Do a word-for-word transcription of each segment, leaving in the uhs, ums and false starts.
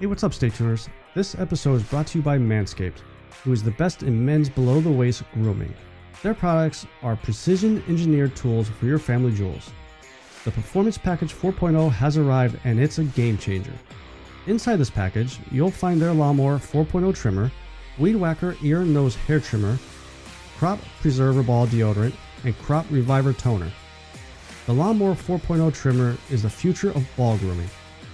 Hey, what's up, Stay Tuners? This episode is brought to you by Manscaped, who is the best in men's below-the-waist grooming. Their products are precision-engineered tools for your family jewels. The Performance Package four point oh has arrived, and it's a game-changer. Inside this package, you'll find their Lawnmower four point oh trimmer, Weed Whacker ear and nose hair trimmer, Crop Preserver ball deodorant, and Crop Reviver toner. The Lawnmower four point oh trimmer is the future of ball grooming.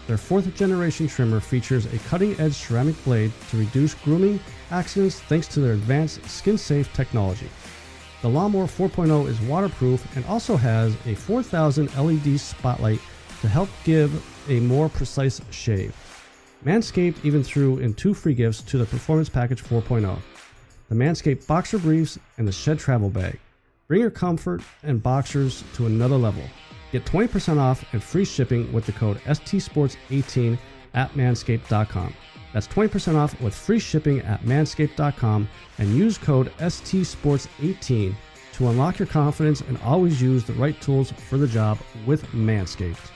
Their fourth generation trimmer features a cutting-edge ceramic blade to reduce grooming accidents thanks to their advanced skin-safe technology. The Lawnmower four point oh is waterproof and also has a four thousand L E D spotlight to help give a more precise shave. Manscaped even threw in two free gifts to the Performance Package four point oh, the Manscaped Boxer Briefs and the Shed Travel Bag. Bring your comfort and boxers to another level. Get twenty percent off and free shipping with the code S T sports eighteen at manscaped dot com. That's twenty percent off with free shipping at manscaped dot com and use code S T sports eighteen to unlock your confidence and always use the right tools for the job with Manscaped.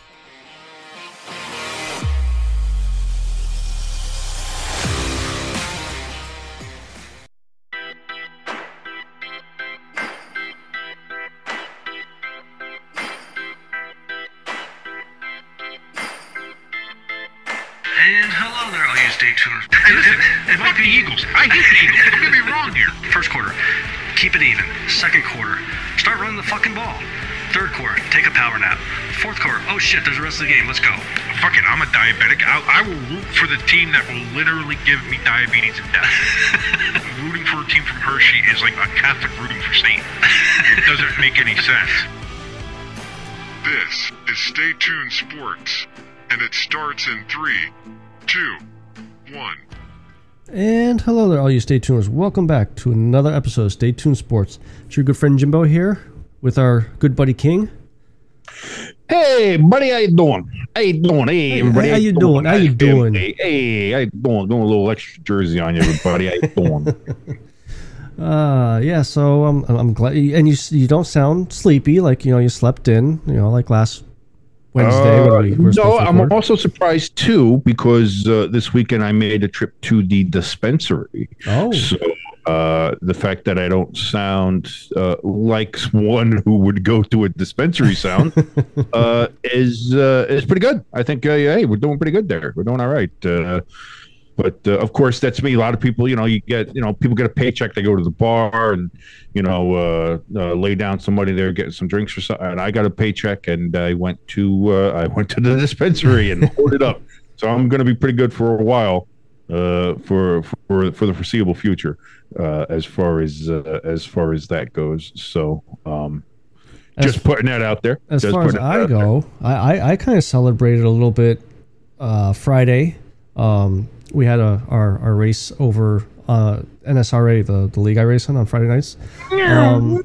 And hello there, all you Stay Tuners. And listen, and fuck the Eagles. I hate the Eagles. Don't get me wrong here. First quarter, keep it even. Second quarter, start running the fucking ball. Third quarter, take a power nap. Fourth quarter, oh shit, there's the rest of the game. Let's go. Fuck it, I'm a diabetic. I, I will root for the team that will literally give me diabetes and death. Rooting for a team from Hershey is like a Catholic rooting for Satan. It doesn't make any sense. This is Stay Tuned Sports. And it starts in three, two, one. And hello there, all you Stay Tuners. Welcome back to another episode of Stay Tuned Sports. It's your good friend Jimbo here with our good buddy King. Hey, buddy, how you doing? How you doing? Hey, everybody. How, how you doing? How you doing? Hey, hey, how you doing? Doing a little extra jersey on you, everybody. How you doing? Uh, yeah, so I'm, I'm glad. And you you don't sound sleepy, like, you know, you slept in, you know, like last Wednesday. Uh, we no, I'm also surprised too because uh, this weekend I made a trip to the dispensary. Oh, so uh, the fact that I don't sound uh, like one who would go to a dispensary sound uh, is uh, is pretty good. I think uh, yeah, hey, we're doing pretty good there. We're doing all right. Uh, But uh, of course, that's me. A lot of people, you know, you get, you know, people get a paycheck. They go to the bar and, you know, uh, uh, lay down some money there, getting some drinks or something. And I got a paycheck, and I went to, uh, I went to the dispensary and loaded up. So I'm going to be pretty good for a while, uh, for for for the foreseeable future, uh, as far as uh, as far as that goes. So um, just as, putting that out there. As far as I go, I, I I kind of celebrated a little bit uh, Friday. Um, We had a our, our race over uh, N S R A, the, the league I race in on Friday nights. Um,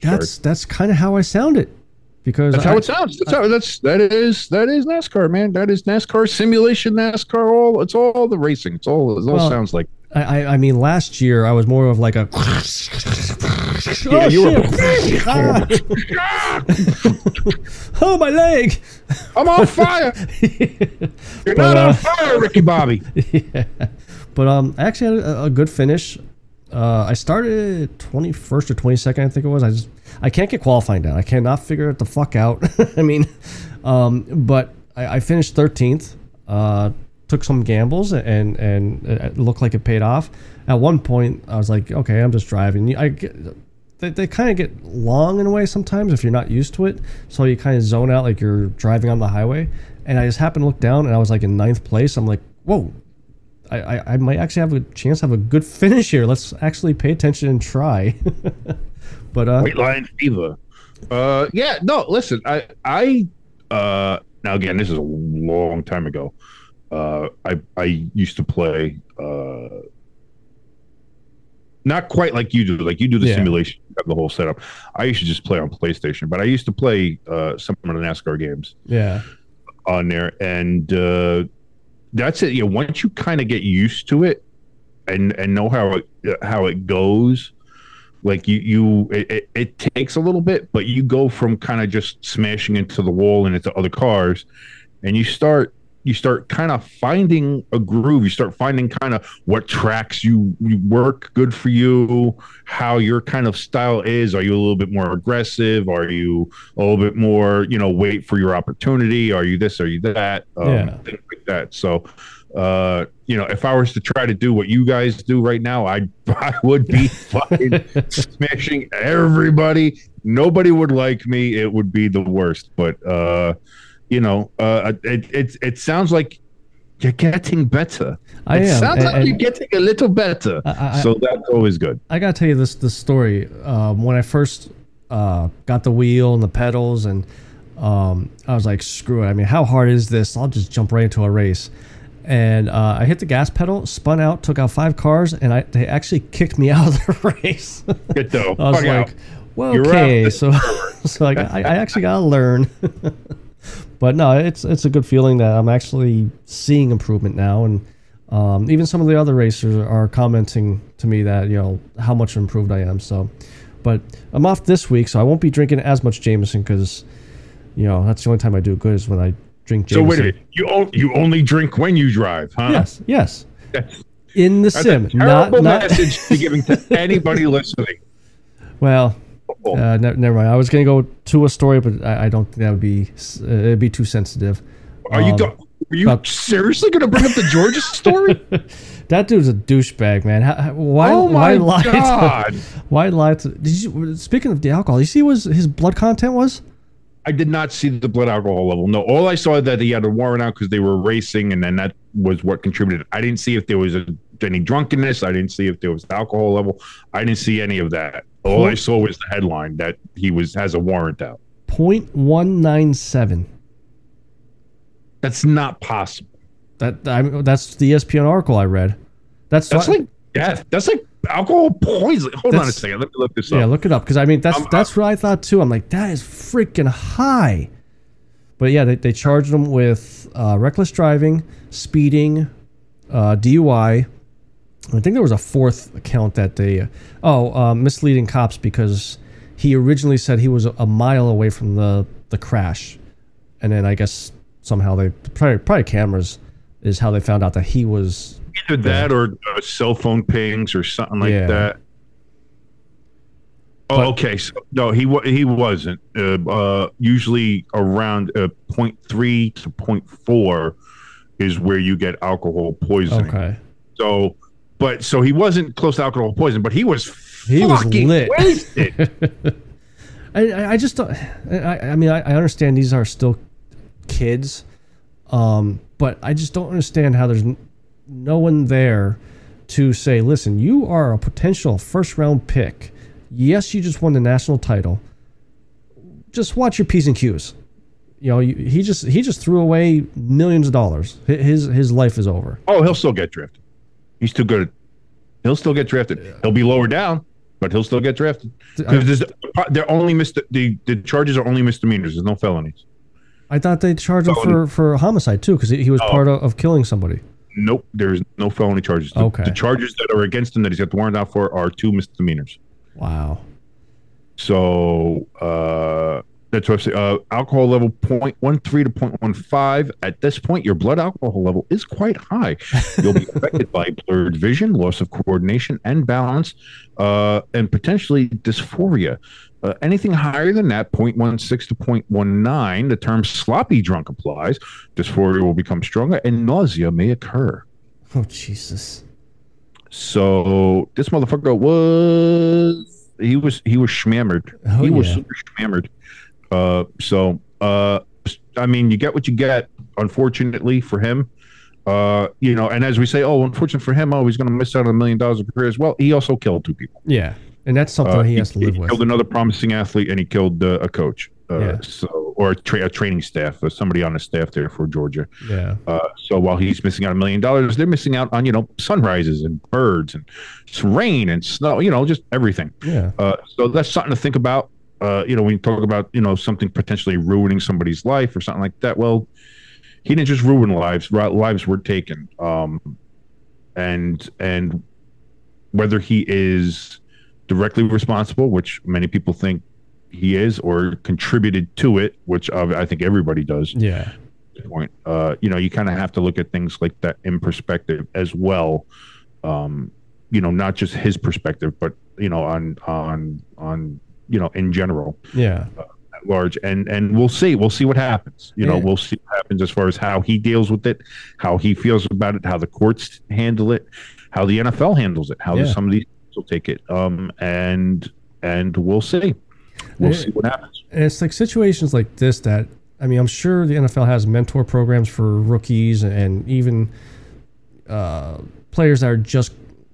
that's that's kind of how I sound it, because that's I, how it sounds. That's I, how, that's that is that is NASCAR, man. That is NASCAR simulation, NASCAR. All it's all the racing. It's all it all well, sounds like. I I mean, last year I was more of like a. Yeah, oh, you were oh, my leg. I'm on fire. You're but, not uh, on fire, Ricky Bobby. Yeah. But um, I actually had a, a good finish. Uh, I started twenty-first or twenty-second, I think it was. I just I can't get qualifying down. I cannot figure it the fuck out. I mean, um, but I, I finished thirteenth. Uh, took some gambles and and it looked like it paid off. At one point, I was like, okay, I'm just driving. I get, They, they kind of get long in a way sometimes if you're not used to it. So you kind of zone out like you're driving on the highway. And I just happened to look down and I was like in ninth place. I'm like, whoa, I, I, I might actually have a chance to have a good finish here. Let's actually pay attention and try. But uh, White line fever. Uh, yeah, no, listen, I, I uh, now again, this is a long time ago. Uh, I, I used to play, uh, not quite like you do. Like you do the yeah. simulation, have the whole setup. I used to just play on PlayStation, but I used to play uh, some of the NASCAR games. Yeah, on there, and uh, that's it. Yeah, you know, once you kind of get used to it, and and know how it how it goes, like you you it, it takes a little bit, but you go from kind of just smashing into the wall and into other cars and you start you start kind of finding a groove. You start finding kind of what tracks you, you work good for you, how your kind of style is. Are you a little bit more aggressive? Are you a little bit more, you know, wait for your opportunity? Are you this? Are you that? Um, yeah. Things like that. So, uh, you know, if I was to try to do what you guys do right now, I, I would be fucking smashing everybody. Nobody would like me. It would be the worst. But, uh, you know, uh, it, it it sounds like you're getting better. I it am. sounds I, like I, you're getting a little better. I, I, so that's always good. I got to tell you this this story. Um, when I first uh, got the wheel and the pedals, and um, I was like, screw it. I mean, how hard is this? I'll just jump right into a race. And uh, I hit the gas pedal, spun out, took out five cars, and I they actually kicked me out of the race. Good though. I was Fuck like, out. well, you're okay. So, so like, I, I actually got to learn. But no, it's it's a good feeling that I'm actually seeing improvement now, and um, even some of the other racers are commenting to me that, you know, how much improved I am. So, but I'm off this week, so I won't be drinking as much Jameson because, you know, that's the only time I do good is when I drink Jameson. So wait a minute, you o- you only drink when you drive, huh? Yes, yes. That's, in the that's sim. A terrible not, message not... to giving to anybody listening. Well. Uh, ne- never mind. I was going to go to a story, but I, I don't think that would be uh, it'd be too sensitive. Are um, you go- are you about- seriously going to bring up the Georgia story? That dude's a douchebag, man. How, why? Oh my why lie God! To, why lie to? Did you? Speaking of the alcohol, you see what his blood content was? I did not see the blood alcohol level. No, all I saw that he had a warrant out because they were racing, and then that was what contributed. I didn't see if there was a, any drunkenness. I didn't see if there was alcohol level. I didn't see any of that. All I saw was the headline that he was has a warrant out. point one nine seven That's not possible. That I, that's the E S P N article I read. That's that's so, like death. That's like alcohol poisoning. Hold on a second. Let me look this up. Yeah, look it up because I mean that's I'm, that's what I thought too. I'm like, that is freaking high. But yeah, they they charged him with uh, reckless driving, speeding, uh, D U I. I think there was a fourth account that they, uh, oh, uh, misleading cops because he originally said he was a mile away from the, the crash. And then I guess somehow they, probably, probably cameras is how they found out that he was. Either that uh, or uh, cell phone pings or something like yeah. that. Oh, but, okay. So, no, he he wasn't. Uh, uh, usually around uh, point three to point four is where you get alcohol poisoning. Okay. So. But so he wasn't close to alcohol poison, but he was he fucking was lit. wasted. I I just don't. I, I mean I, I understand these are still kids, um, but I just don't understand how there's no one there to say, listen, you are a potential first round pick. Yes, you just won the national title. Just watch your P's and Q's. You know, he just he just threw away millions of dollars. His his life is over. Oh, he'll still get drifted. He's too good. He'll still get drafted. He'll be lower down, but he'll still get drafted. They're only mis- the, the charges are only misdemeanors. There's no felonies. I thought they charged him for, for homicide, too, because he was oh. part of, of killing somebody. Nope. There's no felony charges. The, okay. the charges that are against him that he's got the warrant out for are two misdemeanors. Wow. So uh, that's what I say. Uh, alcohol level point one three to point one five. At this point, your blood alcohol level is quite high. You'll be affected by blurred vision, loss of coordination and balance, uh, and potentially dysphoria. Uh, anything higher than that, point one six to point one nine, the term sloppy drunk applies. Dysphoria will become stronger and nausea may occur. Oh, Jesus. So this motherfucker was, he was, he was shmammered. Oh, he yeah. was super shmammered. Uh, so, uh, I mean, you get what you get, unfortunately for him, uh, you know, and as we say, oh, unfortunate for him, oh, he's going to miss out on a million dollars of career as well. He also killed two people. Yeah. And that's something uh, he has he, to live he with. He killed another promising athlete and he killed uh, a coach, uh, yeah. so, or a, tra- a training staff, or somebody on the staff there for Georgia. Yeah. Uh, so while he's missing out a million dollars, they're missing out on, you know, sunrises and birds and rain and snow, you know, just everything. Yeah. Uh, so that's something to think about. Uh, you know, when you talk about, you know, something potentially ruining somebody's life or something like that, well, he didn't just ruin lives. Lives were taken. Um, and and whether he is directly responsible, which many people think he is, or contributed to it, which I think everybody does. Yeah. standpoint, uh, you know, you kind of have to look at things like that in perspective as well. Um, you know, not just his perspective, but, you know, on, on, on, you know, in general. Yeah. Uh, at large. And, and we'll see, we'll see what happens. You know, yeah. we'll see what happens as far as how he deals with it, how he feels about it, how the courts handle it, how the N F L handles it, how yeah. some of these will take it. Um, and, and we'll see, we'll it, see what happens. And it's like situations like this that, I mean, I'm sure the N F L has mentor programs for rookies and even uh, players that are just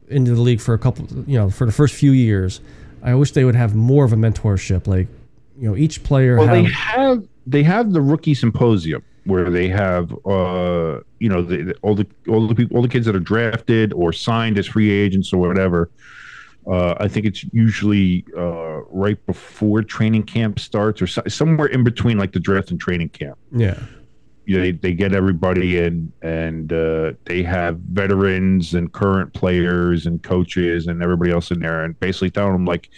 into the league for a couple, you know, for the first few years. I wish they would have more of a mentorship. Like, you know, each player. Well, have, they have they have the rookie symposium where they have, uh, you know, the, the, all the all the people, all the kids that are drafted or signed as free agents or whatever. Uh, I think it's usually uh, right before training camp starts or so, somewhere in between, like the draft and training camp. Yeah. You know, they, they get everybody in, and uh, they have veterans and current players and coaches and everybody else in there, and basically telling them, like,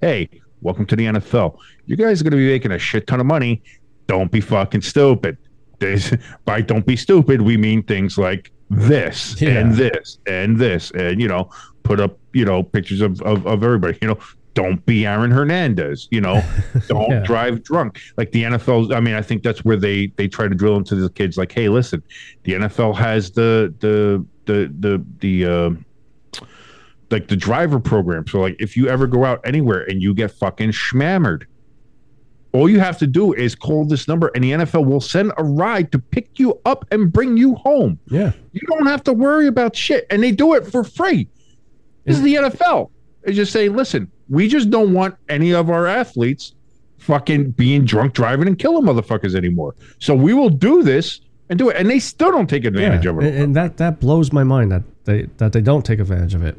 hey, welcome to the N F L. You guys are going to be making a shit ton of money. Don't be fucking stupid. This, by don't be stupid, we mean things like this yeah. and this and this and, you know, put up, you know, pictures of, of, of everybody, you know, don't be Aaron Hernandez, you know, don't yeah. drive drunk. Like the N F L, I mean, I think that's where they, they try to drill into the kids like, hey, listen, the N F L has the, the, the, the, the, uh, like the driver program. So like, if you ever go out anywhere and you get fucking shmammered, all you have to do is call this number and the N F L will send a ride to pick you up and bring you home. Yeah. You don't have to worry about shit. And they do it for free. This is the N F L. They just say, listen, we just don't want any of our athletes fucking being drunk driving and killing motherfuckers anymore. So we will do this and do it. And they still don't take advantage yeah, of it. And, and that, that blows my mind that they that they don't take advantage of it.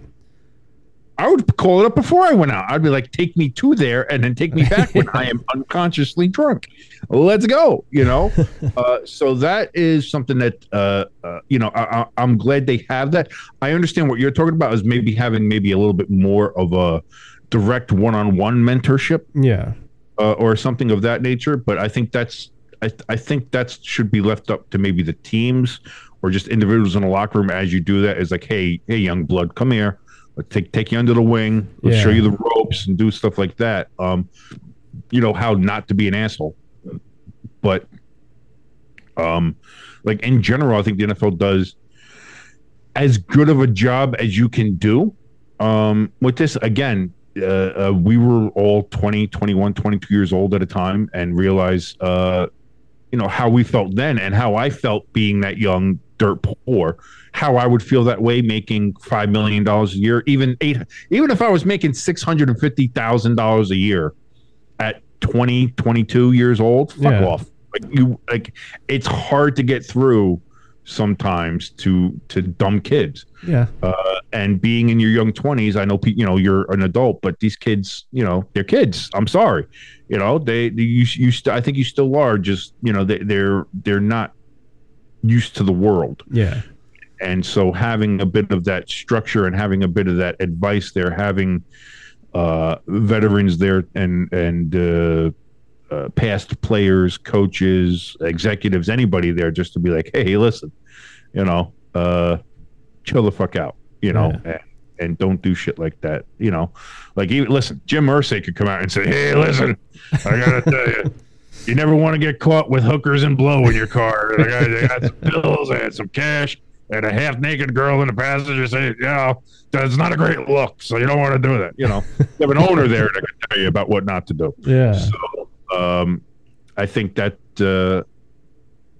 I would call it up before I went out. I'd be like, take me to there and then take me back when I am unconsciously drunk. Let's go, you know? Uh, so that is something that, uh, uh, you know, I, I, I'm glad they have that. I understand what you're talking about is maybe having maybe a little bit more of a direct one-on-one mentorship. Yeah. Uh, or something of that nature. But I think that's, I, I think that should be left up to maybe the teams or just individuals in the locker room as you do that. It's like, hey, hey, young blood, come here. Let's take take you under the wing. Let's yeah. show you the ropes and do stuff like that. Um, you know, how not to be an asshole. But, um, like, in general, I think the N F L does as good of a job as you can do. Um, with this, again, uh, uh, we were all twenty, twenty-one, twenty-two years old at a time and realized, uh, you know, how we felt then and how I felt being that young dirt poor, how I would feel that way making five million dollars a year, even eight, even if I was making six hundred fifty thousand dollars a year at twenty, twenty-two years old, fuck yeah. off. Like you, like it's hard to get through sometimes to, to dumb kids. Yeah. Uh, and being in your young twenties, I know, you know, you're an adult, but these kids, you know, they're kids. I'm sorry. You know, they, they you, you, st- I think you still are just, you know, they, they're, they're not used to the world. Yeah. And so having a bit of that structure and having a bit of that advice there, having uh, veterans there and and uh, uh, past players, coaches, executives, anybody there just to be like, hey, listen, you know, uh, chill the fuck out, you know, yeah. and, and don't do shit like that. You know, like, even listen, Jim Irsay could come out and say, hey, listen, I got to tell you. You never want to get caught with hookers and blow in your car. Like I, I had some pills, I had some cash, and a half-naked girl in the passenger saying, you know, that's not a great look, so you don't want to do that. You know, you have an owner there that can tell you about what not to do. Yeah. So um, I think that uh,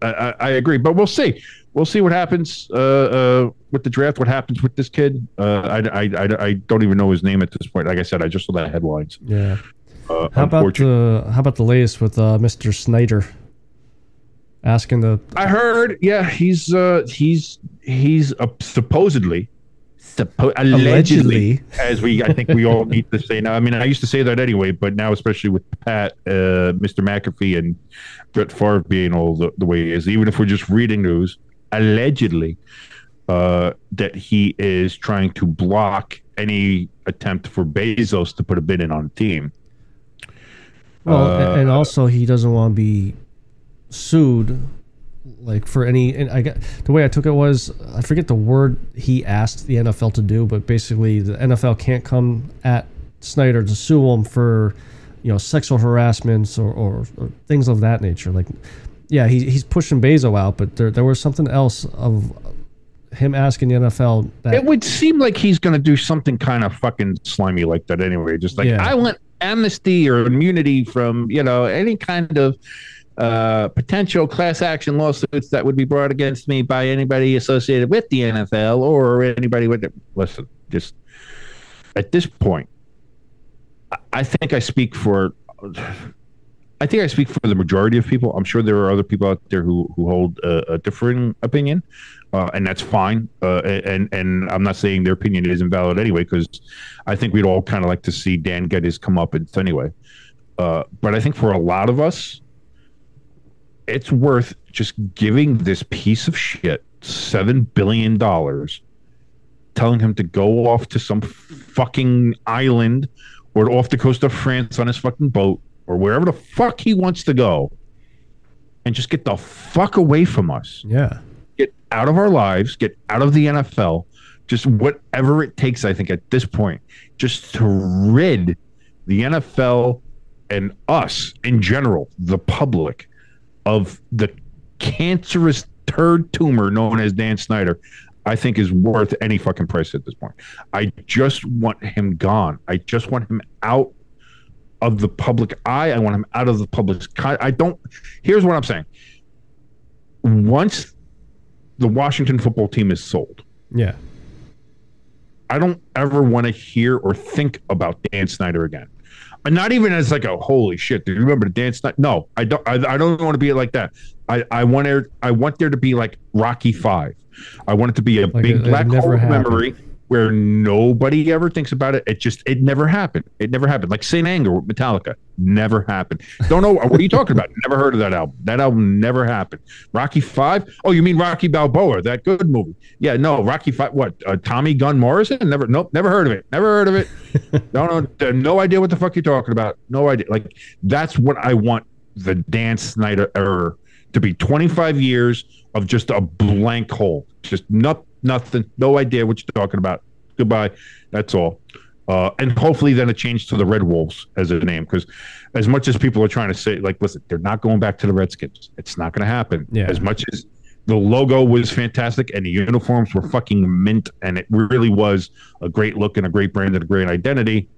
I, I agree, but we'll see. We'll see what happens uh, uh, with the draft, what happens with this kid. Uh, I, I, I, I don't even know his name at this point. Like I said, I just saw that headlines. Yeah. Uh, how about the how about the latest with uh, Mister Snyder asking the? I heard, yeah, he's uh, he's he's uh, supposedly, suppo- allegedly, allegedly, as we I think we all need to say now. I mean, I used to say that anyway, but now especially with Pat, uh, Mister McAfee, and Brett Favre being all the, the way he is, even if we're just reading news, allegedly uh, that he is trying to block any attempt for Bezos to put a bid in on a team. Well, uh, and also he doesn't want to be sued like for any, and I got, the way I took it was, I forget the word he asked the N F L to do, but basically the N F L can't come at Snyder to sue him for, you know, sexual harassments or, or, or things of that nature. Like, yeah, he, he's pushing Bezos out, but there there was something else of him asking the N F L that. It would seem like he's going to do something kind of fucking slimy like that anyway. Just like, yeah. I want amnesty or immunity from, you know, any kind of uh, potential class action lawsuits that would be brought against me by anybody associated with the N F L or anybody with it. Listen, just at this point, I think I speak for, I think I speak for the majority of people. I'm sure there are other people out there who, who hold a, a differing opinion, uh, and that's fine. Uh, and and I'm not saying their opinion isn't valid anyway, because I think we'd all kind of like to see Dan get his comeuppance anyway. Uh, but I think for a lot of us, it's worth just giving this piece of shit seven billion dollars, telling him to go off to some fucking island or off the coast of France on his fucking boat or wherever the fuck he wants to go and just get the fuck away from us. Yeah. Get out of our lives, get out of the N F L, just whatever it takes, I think, at this point, just to rid the N F L and us in general, the public, of the cancerous turd tumor known as Dan Snyder. I think is worth any fucking price at this point. I just want him gone. I just want him out of the public eye. I want him out of the public's con- I don't. Here's what I'm saying. Once the Washington football team is sold, yeah, I don't ever want to hear or think about Dan Snyder again. Not even as like a holy shit. Do you remember the Dan Snyder? No, I don't. I, I don't want to be like that. I, I want there. I want there to be like Rocky Five. I want it to be a like big it, black hole memory where nobody ever thinks about it. It just, it never happened. It never happened. Like Saint Anger with Metallica, never happened. Don't know. What are you talking about? Never heard of that album. That album never happened. Rocky Five. Oh, you mean Rocky Balboa? That good movie. Yeah, no, Rocky Five. What? Uh, Tommy Gunn Morrison? Never. Nope. Never heard of it. Never heard of it. No, no, no idea what the fuck you're talking about. No idea. Like, that's what I want the Dan Snyder error to be. Twenty-five years of just a blank hole. Just not, nothing, no idea what you're talking about. Goodbye. That's all. Uh, and hopefully then it changed to the Red Wolves as a name, because as much as people are trying to say, like, listen, they're not going back to the Redskins. It's not going to happen. Yeah. As much as the logo was fantastic and the uniforms were fucking mint and it really was a great look and a great brand and a great identity,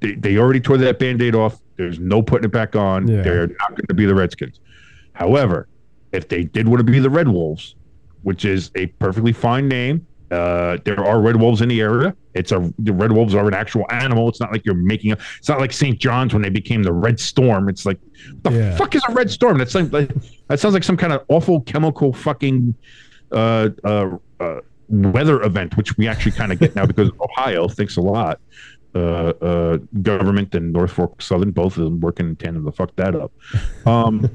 they, they already tore that Band-Aid off. There's no putting it back on. Yeah. They're not going to be the Redskins. However, if they did want to be the Red Wolves, which is a perfectly fine name, uh, there are red wolves in the area. It's a the red wolves are an actual animal. It's not like you're making up. It's not like Saint John's when they became the Red Storm. It's like, what the yeah. fuck is a red storm? That's like, like that sounds like some kind of awful chemical fucking uh, uh, uh, weather event, which we actually kind of get now because Ohio thinks a lot. Uh, uh, government and North Fork Southern, both of them working in tandem to fuck that up. Um,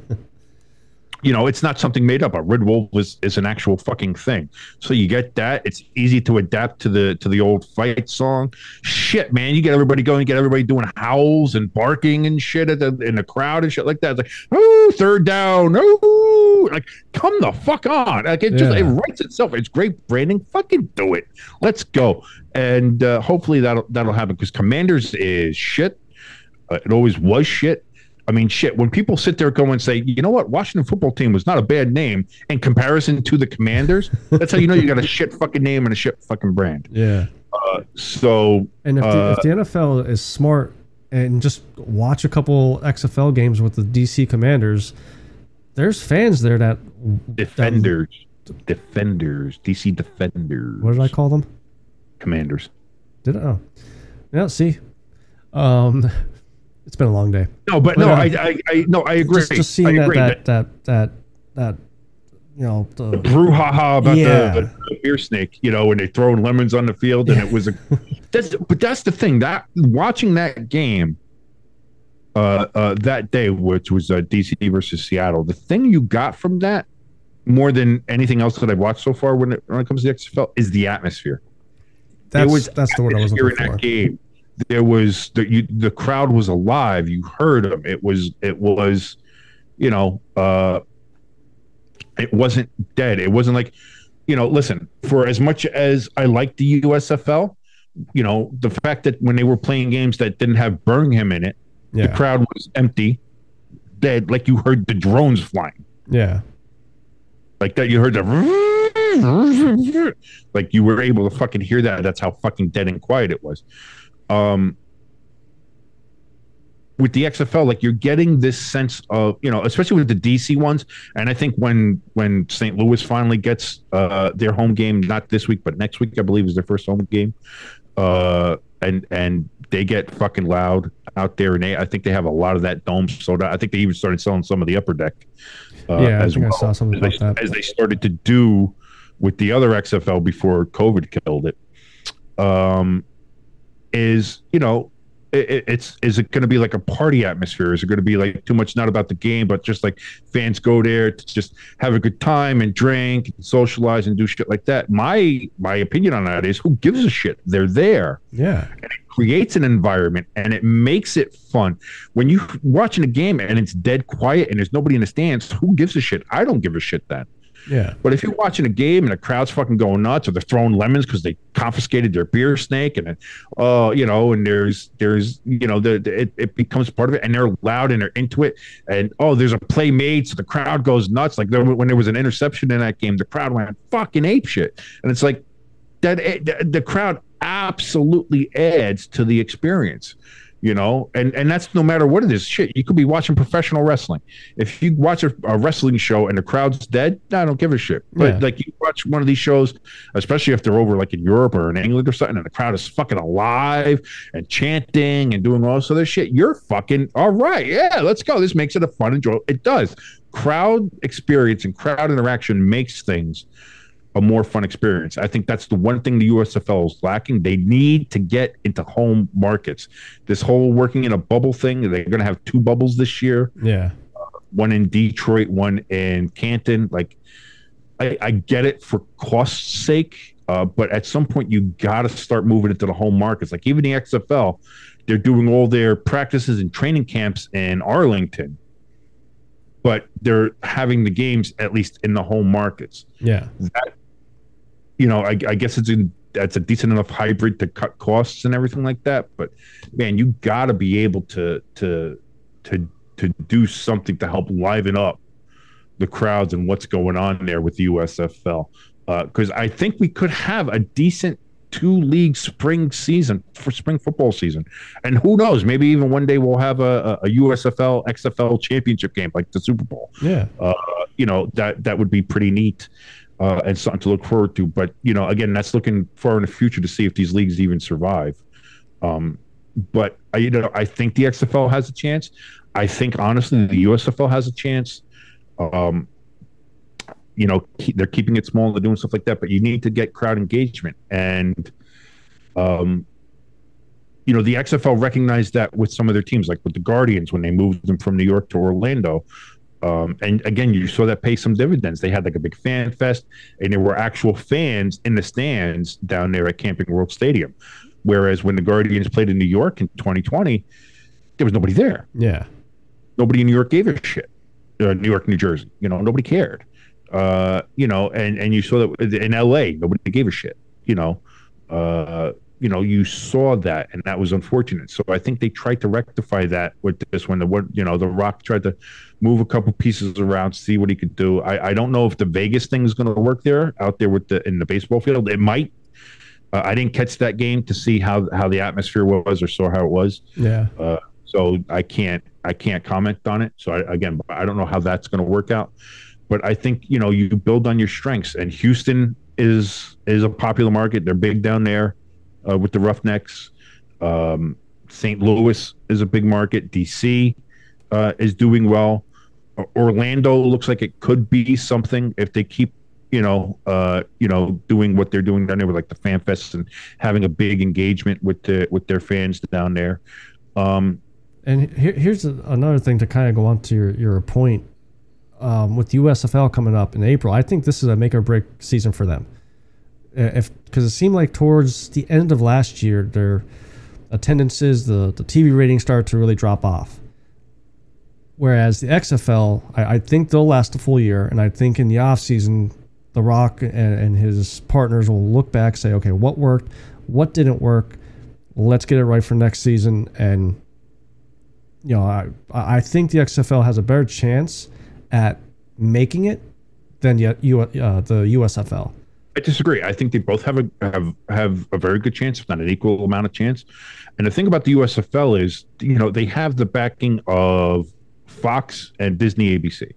You know, it's not something made up. A red wolf is, is an actual fucking thing. So you get that. It's easy to adapt to the to the old fight song. Shit, man, you get everybody going. You get everybody doing howls and barking and shit at the, in the crowd and shit like that. It's like, oh, third down. Oh, like, come the fuck on. Like, it just yeah. it writes itself. It's great branding. Fucking do it. Let's go. And uh, hopefully that'll that'll happen, because Commanders is shit. Uh, it always was shit. I mean, shit, when people sit there go and say, you know what, Washington football team was not a bad name in comparison to the Commanders, that's how you know you got a shit fucking name and a shit fucking brand. Yeah. Uh, so. And if, uh, the, if the N F L is smart and just watch a couple X F L games with the D C Commanders, there's fans there that. Defenders. That, defenders. D C Defenders. What did I call them? Commanders. Did I? Oh. Yeah, see. Um. It's been a long day. No, but, but no, uh, I, I, I, no, I agree. Just, just seeing I that, agree. That, that, that, that, you know, the, the brouhaha about yeah. the, the beer snake, you know, when they throwing lemons on the field, and yeah. it was a. That's, but that's the thing that watching that game, uh, uh, that day, which was uh, D C versus Seattle, the thing you got from that more than anything else that I've watched so far when it when it comes to the X F L is the atmosphere. That's it was that's the word I was looking for. In that game. There was the you, the crowd was alive. You heard them. It was it was, you know, uh, It wasn't dead. It wasn't like, you know, listen, for as much as I like the U S F L, you know, the fact that when they were playing games that didn't have Birmingham in it, yeah. the crowd was empty, dead, like you heard the drones flying. Yeah. Like that, you heard the... Like you were able to fucking hear that. That's how fucking dead and quiet it was. Um, with the X F L, like you're getting this sense of, you know, especially with the D C ones. And I think when when Saint Louis finally gets uh, their home game, not this week, but next week, I believe is their first home game. Uh, and and they get fucking loud out there. And they, I think they have a lot of that dome sold out. I think they even started selling some of the upper deck. Uh, yeah, as I think well, I saw something as, about they, that. As they started to do with the other X F L before COVID killed it. Um, is, you know, it, it's is it going to be like a party atmosphere? Is it going to be like too much not about the game, but just like fans go there to just have a good time and drink, and socialize, and do shit like that? My my opinion on that is, who gives a shit? They're there. Yeah, and it creates an environment and it makes it fun. When you're watching a game and it's dead quiet and there's nobody in the stands, who gives a shit? I don't give a shit then. Yeah, but if you're watching a game and the crowd's fucking going nuts, or they're throwing lemons because they confiscated their beer snake, and oh, uh, you know, and there's there's you know, the, the it, it becomes part of it, and they're loud and they're into it, and oh, there's a play made, so the crowd goes nuts. Like there, when there was an interception in that game, the crowd went fucking apeshit, and it's like that it, the crowd absolutely adds to the experience. You know, and, and that's no matter what it is. Shit, you could be watching professional wrestling. If you watch a, a wrestling show and the crowd's dead, I don't give a shit. But yeah. like you watch one of these shows, especially if they're over like in Europe or in England or something, and the crowd is fucking alive and chanting and doing all this other shit, you're fucking all right. Yeah, let's go. This makes it a fun and enjoyable. It does. Crowd experience and crowd interaction makes things a more fun experience. I think that's the one thing the U S F L is lacking. They need to get into home markets. This whole working in a bubble thing, they're going to have two bubbles this year. Yeah. Uh, one in Detroit, one in Canton. Like, I, I get it for cost's sake, uh, but at some point you got to start moving into the home markets. Like even the X F L, they're doing all their practices and training camps in Arlington, but they're having the games at least in the home markets. Yeah. That, you know, I, I guess it's in, that's a decent enough hybrid to cut costs and everything like that. But man, you got to be able to to to to do something to help liven up the crowds and what's going on there with the U S F L, because uh, I think we could have a decent two league spring season for spring football season, and who knows, maybe even one day we'll have a, a U S F L X F L championship game like the Super Bowl. Yeah, uh, you know, that that would be pretty neat. Uh, and something to look forward to. But, you know, again, that's looking far in the future to see if these leagues even survive. Um, but, I, you know, I think the X F L has a chance. I think, honestly, the U S F L has a chance. Um, you know, keep, they're keeping it small. They're doing stuff like that. But you need to get crowd engagement. And, um, you know, the X F L recognized that with some of their teams, like with the Guardians when they moved them from New York to Orlando. Um, and again, you saw that pay some dividends. They had like a big fan fest, and there were actual fans in the stands down there at Camping World Stadium. Whereas when the Guardians played in New York in twenty twenty, there was nobody there. Yeah. Nobody in New York gave a shit. Uh, New York, New Jersey, you know, nobody cared. Uh, you know, and, and you saw that in L A, nobody gave a shit, you know, uh, you know, you saw that, and that was unfortunate. So I think they tried to rectify that with this one. The you know, The Rock tried to move a couple pieces around, see what he could do. I, I don't know if the Vegas thing is going to work there out there with the in the baseball field. It might. Uh, I didn't catch that game to see how how the atmosphere was or saw how it was. Yeah. Uh, so I can't I can't comment on it. So I, again, I don't know how that's going to work out. But I think, you know, you build on your strengths, and Houston is is a popular market. They're big down there. Uh, with the Roughnecks. um, Saint Louis is a big market. D C uh, is doing well. Orlando looks like it could be something if they keep, you know, uh, you know, doing what they're doing down there with like the fan fests and having a big engagement with the with their fans down there. Um, and here, here's another thing to kind of go on to your your point um, with U S F L coming up in April. I think this is a make or break season for them. If because it seemed like towards the end of last year, their attendances, the, the T V ratings started to really drop off. Whereas the X F L, I, I think they'll last a full year. And I think in the offseason, The Rock and, and his partners will look back, say, okay, what worked? What didn't work? Let's get it right for next season. And, you know, I, I think the X F L has a better chance at making it than yet you uh, the U S F L. I disagree. I think they both have a have have a very good chance, if not an equal amount of chance. And the thing about the U S F L is, you know, they have the backing of Fox and Disney, A B C.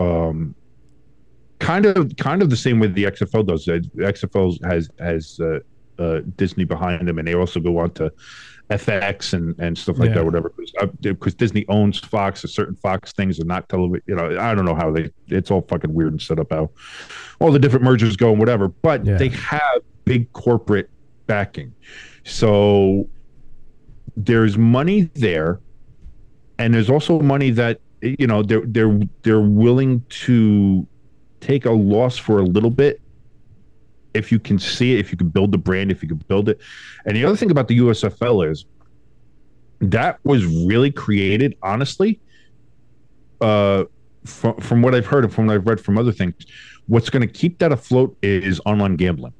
Um, kind of, kind of the same way the X F L does. The X F L has has uh, uh, Disney behind them, and they also go on to F X and, and stuff like yeah. that, whatever. Because Disney owns Fox, and certain Fox things are not television. You know, I don't know how they. It's all fucking weird and set up how all the different mergers go and whatever. But yeah. they have big corporate backing, so there's money there, and there's also money that you know they're they're they're willing to take a loss for a little bit. If you can see it, if you can build the brand, if you can build it. And the other thing about the U S F L is that was really created, honestly, uh, from, from what I've heard and from what I've read from other things, what's going to keep that afloat is online gambling.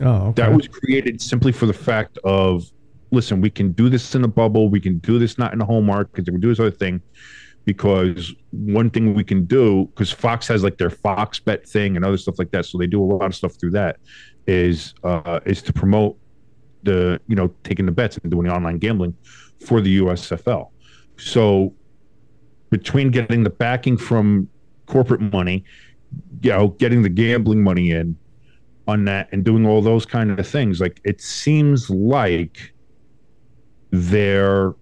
Oh, okay. That was created simply for the fact of, listen, we can do this in a bubble. We can do this not in a home market. We can do this other thing. Because one thing we can do, because Fox has like their Fox Bet thing and other stuff like that, so they do a lot of stuff through that, is uh, is to promote the, you know, taking the bets and doing the online gambling for the U S F L. So between getting the backing from corporate money, you know, getting the gambling money in on that and doing all those kind of things, like it seems like they're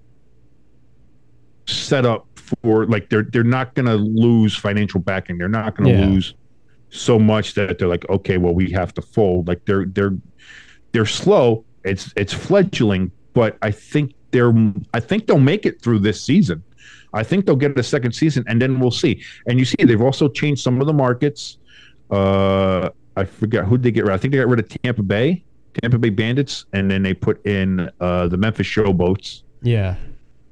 set up for, like, they're they're not going to lose financial backing. They're not going to yeah. lose so much that they're like, okay, well, we have to fold. Like they're they're they're slow. It's it's fledgling, but I think they're I think they'll make it through this season. I think they'll get a second season, and then we'll see. And you see, they've also changed some of the markets. Uh, I forget who they get rid of. I think they got rid of Tampa Bay, Tampa Bay Bandits, and then they put in uh, the Memphis Showboats. Yeah,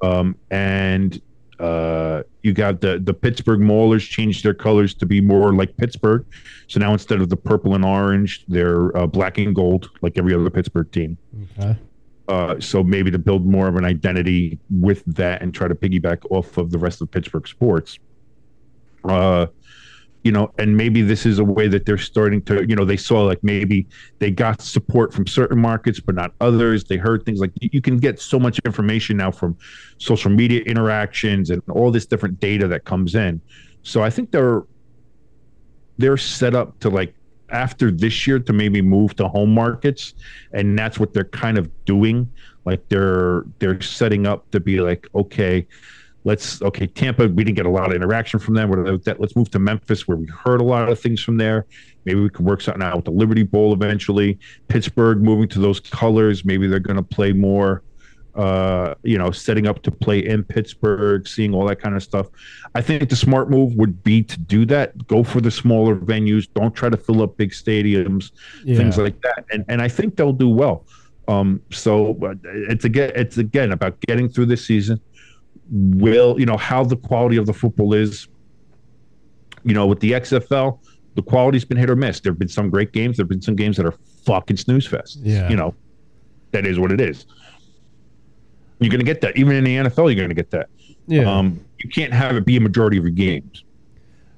um, and. Uh, you got the, the Pittsburgh Maulers changed their colors to be more like Pittsburgh. So now instead of the purple and orange, they're uh, black and gold, like every other Pittsburgh team. Okay. Uh, so maybe to build more of an identity with that and try to piggyback off of the rest of Pittsburgh sports. Uh, you know, and maybe this is a way that they're starting to, you know, they saw like maybe they got support from certain markets, but not others. They heard things like you can get so much information now from social media interactions and all this different data that comes in. So I think they're, they're set up to, like, after this year to maybe move to home markets. And that's what they're kind of doing. Like they're, they're setting up to be like, okay, Let's okay, Tampa. We didn't get a lot of interaction from them. Let's move to Memphis, where we heard a lot of things from there. Maybe we could work something out with the Liberty Bowl eventually. Pittsburgh moving to those colors. Maybe they're going to play more. Uh, you know, setting up to play in Pittsburgh, seeing all that kind of stuff. I think the smart move would be to do that. Go for the smaller venues. Don't try to fill up big stadiums, yeah. things like that. And and I think they'll do well. Um, so it's again, it's again about getting through this season. Will, you know, how the quality of the football is, you know, with the X F L, the quality's been hit or miss. There have been some great games. There have been some games that are fucking snooze fests. Yeah. You know, that is what it is. You're going to get that. Even in the N F L, you're going to get that. Yeah. Um, you can't have it be a majority of your games.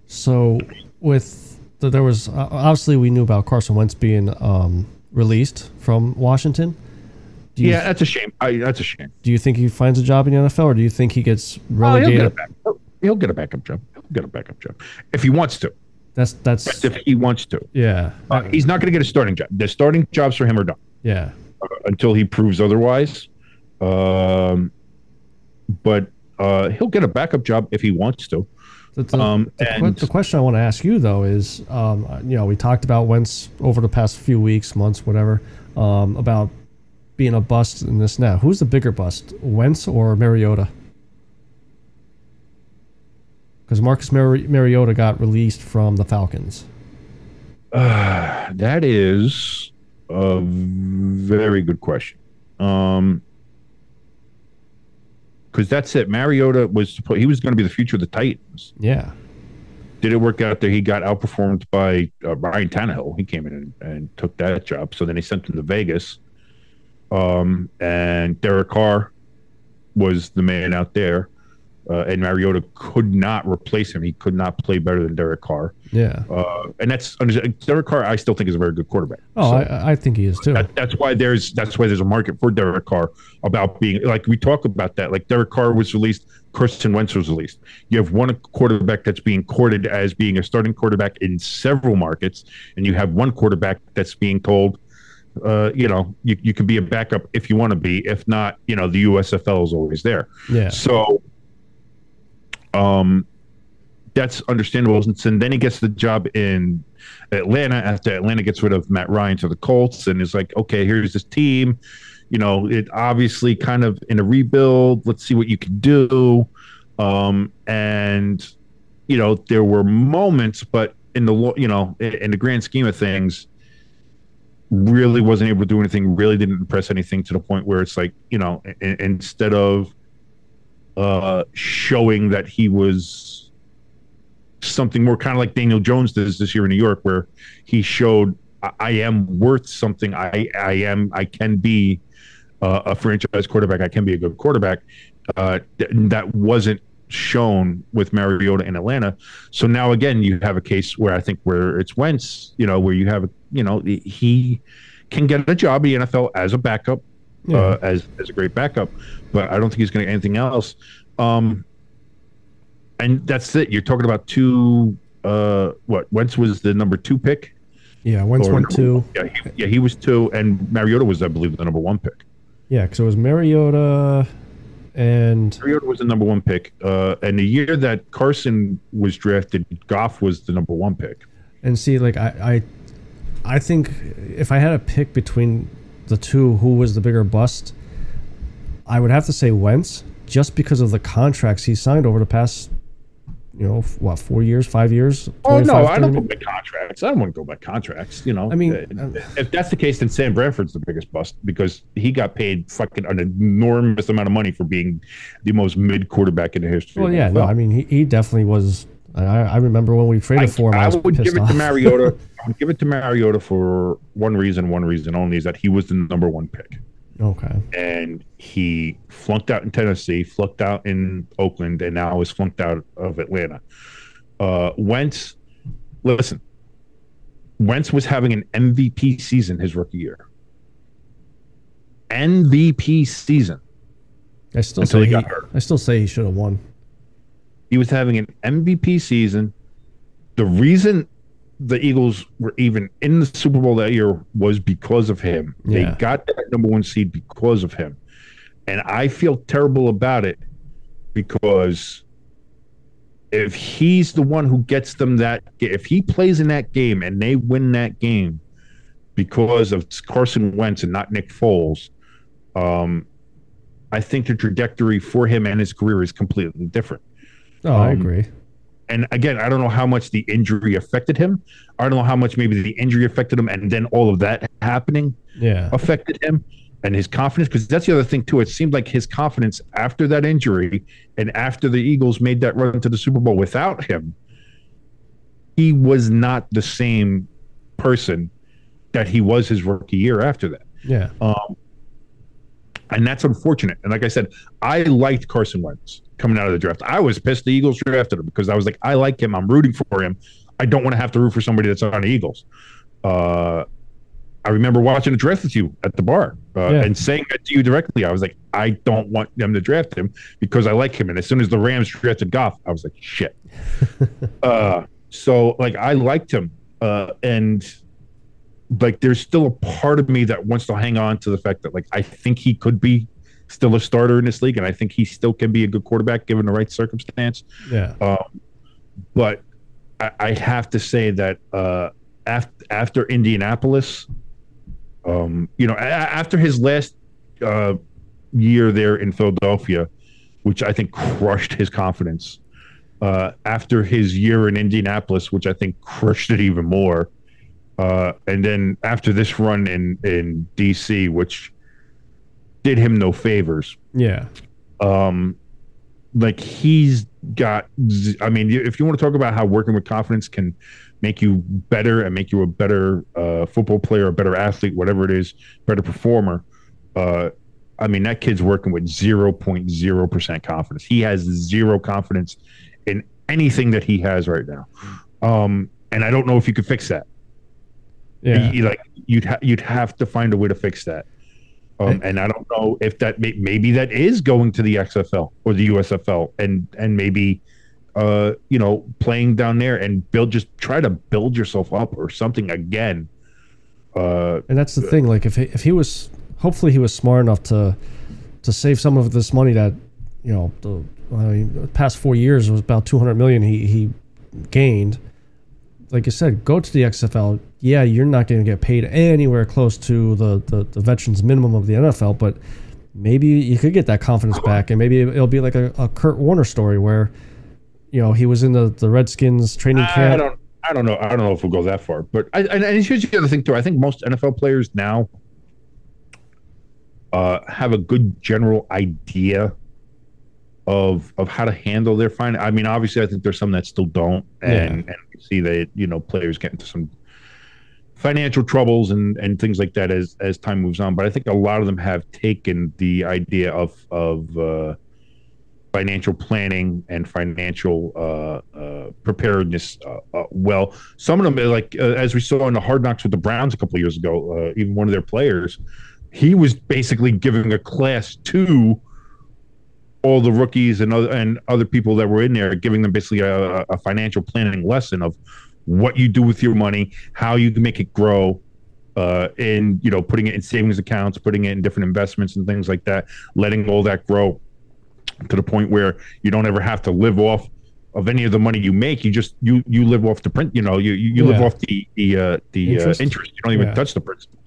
So with the, there was, uh, obviously we knew about Carson Wentz being um, released from Washington. You, yeah, that's a shame. I, that's a shame. Do you think he finds a job in the N F L, or do you think he gets relegated? Oh, he'll, get he'll, he'll get a backup job. He'll get a backup job if he wants to. That's that's, that's if he wants to. Yeah, uh, he's not going to get a starting job. The starting jobs for him are done. Yeah, uh, until he proves otherwise. Um, but uh, he'll get a backup job if he wants to. The, um, the, and, the question I want to ask you though is, um, you know, we talked about Wentz over the past few weeks, months, whatever, um, about. being a bust in this now. Who's the bigger bust, Wentz or Mariota? Because Marcus Mari- Mariota got released from the Falcons. Uh, that is a very good question. Um, Because that's it. Mariota was he was going to be the future of the Titans. Yeah. Did it work out there? He got outperformed by uh, Ryan Tannehill. He came in and, and took that job. So then he sent him to Vegas. Um, and Derek Carr was the man out there. Uh, and Mariota could not replace him. He could not play better than Derek Carr. Yeah. Uh, and that's Derek Carr. I still think is a very good quarterback. Oh, so I, I think he is too. That, that's why there's that's why there's a market for Derek Carr about being like we talk about that. Like Derek Carr was released, Carson Wentz was released. You have one quarterback that's being courted as being a starting quarterback in several markets, and you have one quarterback that's being told, Uh, you know, you you can be a backup if you want to be. If not, you know, the U S F L is always there. Yeah. So, um, that's understandable. And then he gets the job in Atlanta after Atlanta gets rid of Matt Ryan to the Colts, and is like, okay, here's this team. You know, it obviously kind of in a rebuild. Let's see what you can do. Um, and you know, there were moments, but in the you know, in the grand scheme of things. Really wasn't able to do anything, really didn't impress anything to the point where it's like, you know, in, instead of uh, showing that he was something more kind of like Daniel Jones does this year in New York, where he showed, I, I am worth something. I, I am, I can be uh, a franchise quarterback. I can be a good quarterback. Uh, th- that wasn't shown with Mariota in Atlanta. So now, again, you have a case where I think where it's Wentz, you know, where you have a You know, he can get a job in the N F L as a backup, yeah. uh, as as a great backup, but I don't think he's going to get anything else. Um, and that's it. You're talking about two. Uh, what Wentz was the number two pick? Yeah, Wentz or, went two. Yeah, he, yeah, he was two, and Mariota was, I believe, the number one pick. Yeah, because it was Mariota, and Mariota was the number one pick. Uh, and the year that Carson was drafted, Goff was the number one pick. And see, like I. I I think if I had a pick between the two, who was the bigger bust, I would have to say Wentz, just because of the contracts he signed over the past, you know, what, four years, five years? Oh, no, I don't go by contracts. I don't want to go by contracts, you know. I mean, if that's the case, then Sam Bradford's the biggest bust because he got paid fucking an enormous amount of money for being the most mid quarterback in the history. Well, yeah, no, I mean, he, he definitely was. I, I remember when we traded I, for him. I, I was would give it off. to Mariota. I would give it to Mariota for one reason, one reason only, is that he was the number one pick. Okay. And he flunked out in Tennessee, flunked out in Oakland, and now is flunked out of Atlanta. Uh, Wentz, listen, Wentz was having an M V P season his rookie year. M V P season. I still say he, got hurt. I still say he should have won. He was having an M V P season. The reason the Eagles were even in the Super Bowl that year was because of him. Yeah. They got that number one seed because of him. And I feel terrible about it because if he's the one who gets them that, if he plays in that game and they win that game because of Carson Wentz and not Nick Foles, um, I think the trajectory for him and his career is completely different. Oh, um, I agree. And again, I don't know how much the injury affected him. I don't know how much maybe the injury affected him and then all of that happening yeah. affected him and his confidence. Because that's the other thing, too. It seemed like his confidence after that injury and after the Eagles made that run to the Super Bowl without him, he was not the same person that he was his rookie year after that. Yeah. Um, and that's unfortunate. And like I said, I liked Carson Wentz coming out of the draft. I was pissed the Eagles drafted him because I was like, I like him. I'm rooting for him. I don't want to have to root for somebody that's on the Eagles. Uh, I remember watching a draft with you at the bar uh, yeah. and saying that to you directly. I was like, I don't want them to draft him because I like him. And as soon as the Rams drafted Goff, I was like, shit. uh, so, like, I liked him. Uh, and, like, there's still a part of me that wants to hang on to the fact that, like, I think he could be still a starter in this league, and I think he still can be a good quarterback given the right circumstance. Yeah. Um, but I, I have to say that uh, after, after Indianapolis, um, you know, a- after his last uh, year there in Philadelphia, which I think crushed his confidence, uh, after his year in Indianapolis, which I think crushed it even more, uh, and then after this run in, in D C, which did him no favors. Yeah. Um, like he's got, I mean, if you want to talk about how working with confidence can make you better and make you a better uh, football player, a better athlete, whatever it is, better performer. Uh, I mean, that kid's working with zero point zero percent confidence. He has zero confidence in anything that he has right now. Um, and I don't know if you could fix that. Yeah. He, like you'd ha- you'd have to find a way to fix that. Um, and I don't know if that may- maybe that is going to the X F L or the U S F L and and maybe uh, you know, playing down there and build, just try to build yourself up or something again. Uh, and that's the thing, like if he, if he was, hopefully he was smart enough to to save some of this money that, you know, the, I mean, the past four years was about two hundred million he he gained. Like I said, go to the X F L. Yeah, you're not going to get paid anywhere close to the, the, the veterans minimum of the N F L, but maybe you could get that confidence back, and maybe it'll be like a, a Kurt Warner story where, you know, he was in the, the Redskins training I camp. Don't, I don't know. I don't know if we'll go that far, but I, and, and here's the other thing too. I think most N F L players now uh, have a good general idea of of how to handle their finance. I mean, obviously, I think there's some that still don't, and, yeah. and we see that, you know, players get into some financial troubles and, and things like that as as time moves on. But I think a lot of them have taken the idea of of uh, financial planning and financial uh, uh, preparedness uh, uh, well. Some of them, like uh, as we saw in the Hard Knocks with the Browns a couple of years ago, uh, even one of their players, he was basically giving a class to all the rookies and other and other people that were in there, giving them basically a, a financial planning lesson of what you do with your money, how you can make it grow, uh, and you know, putting it in savings accounts, putting it in different investments and things like that, letting all that grow to the point where you don't ever have to live off of any of the money you make. You just you you live off the print. You know, you you yeah. live off the the uh, the interest. Uh, interest. You don't even yeah. touch the principal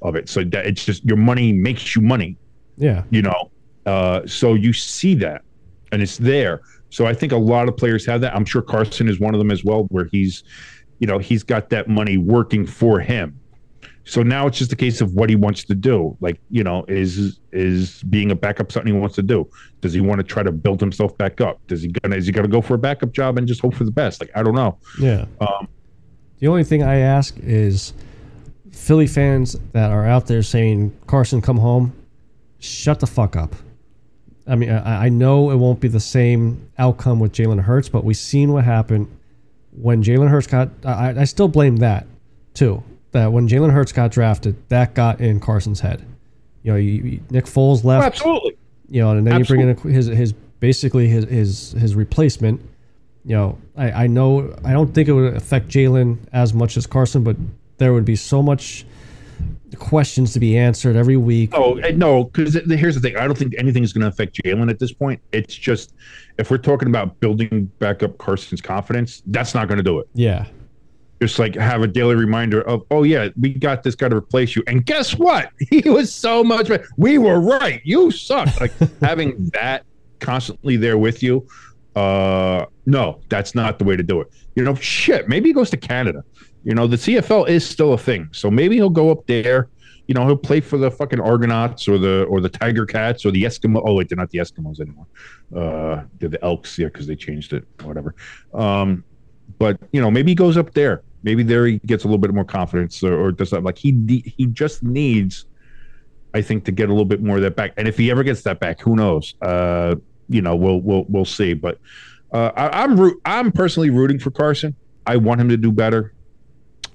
of it. So that it's just your money makes you money. Yeah, you know. Uh, so you see that, and it's there. So I think a lot of players have that. I'm sure Carson is one of them as well, where he's, you know, he's got that money working for him. So now it's just a case of what he wants to do. Like, you know, is is being a backup something he wants to do? Does he want to try to build himself back up? Does he gonna is he gonna go for a backup job and just hope for the best? Like, I don't know. Yeah. Um, the only thing I ask is, Philly fans that are out there saying Carson come home, shut the fuck up. I mean, I, I know it won't be the same outcome with Jalen Hurts, but we've seen what happened when Jalen Hurts got... I, I still blame that, too. That when Jalen Hurts got drafted, that got in Carson's head. You know, you, you, Nick Foles left. Oh, absolutely. You know, and then absolutely. you bring in his, his basically his, his, his replacement. You know, I, I know... I don't think it would affect Jalen as much as Carson, but there would be so much... questions to be answered every week. Oh, no, because no, here's the thing. I don't think anything is going to affect Jalen at this point. It's just, if we're talking about building back up Carson's confidence, that's not going to do it. Yeah. Just like have a daily reminder of, oh, yeah, we got this guy to replace you. And guess what? He was so much better. We were right. You suck. Like having that constantly there with you. Uh, no, that's not the way to do it. You know, shit, maybe he goes to Canada. You know, the C F L is still a thing, so maybe he'll go up there. You know, he'll play for the fucking Argonauts or the or the Tiger Cats or the Eskimo. Oh, wait, they're not the Eskimos anymore. Uh, they're the Elks, yeah, because they changed it, whatever. Um, but you know, maybe he goes up there. Maybe there he gets a little bit more confidence, or, or does that. Like he he just needs, I think, to get a little bit more of that back. And if he ever gets that back, who knows? Uh, you know, we'll we'll we'll see. But uh, I, I'm root. I'm personally rooting for Carson. I want him to do better.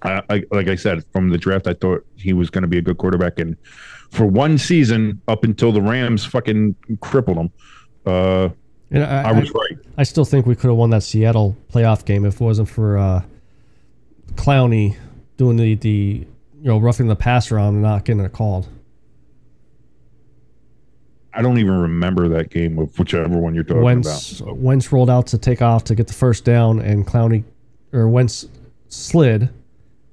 I, I, like I said, from the draft, I thought he was going to be a good quarterback. And for one season, up until the Rams fucking crippled him, uh, and I, I was I, right. I still think we could have won that Seattle playoff game if it wasn't for uh, Clowney doing the, the, you know, roughing the passer on and not getting it called. I don't even remember that game of whichever one you're talking Wentz, about. So. Wentz rolled out to take off to get the first down, and Clowney or Wentz slid.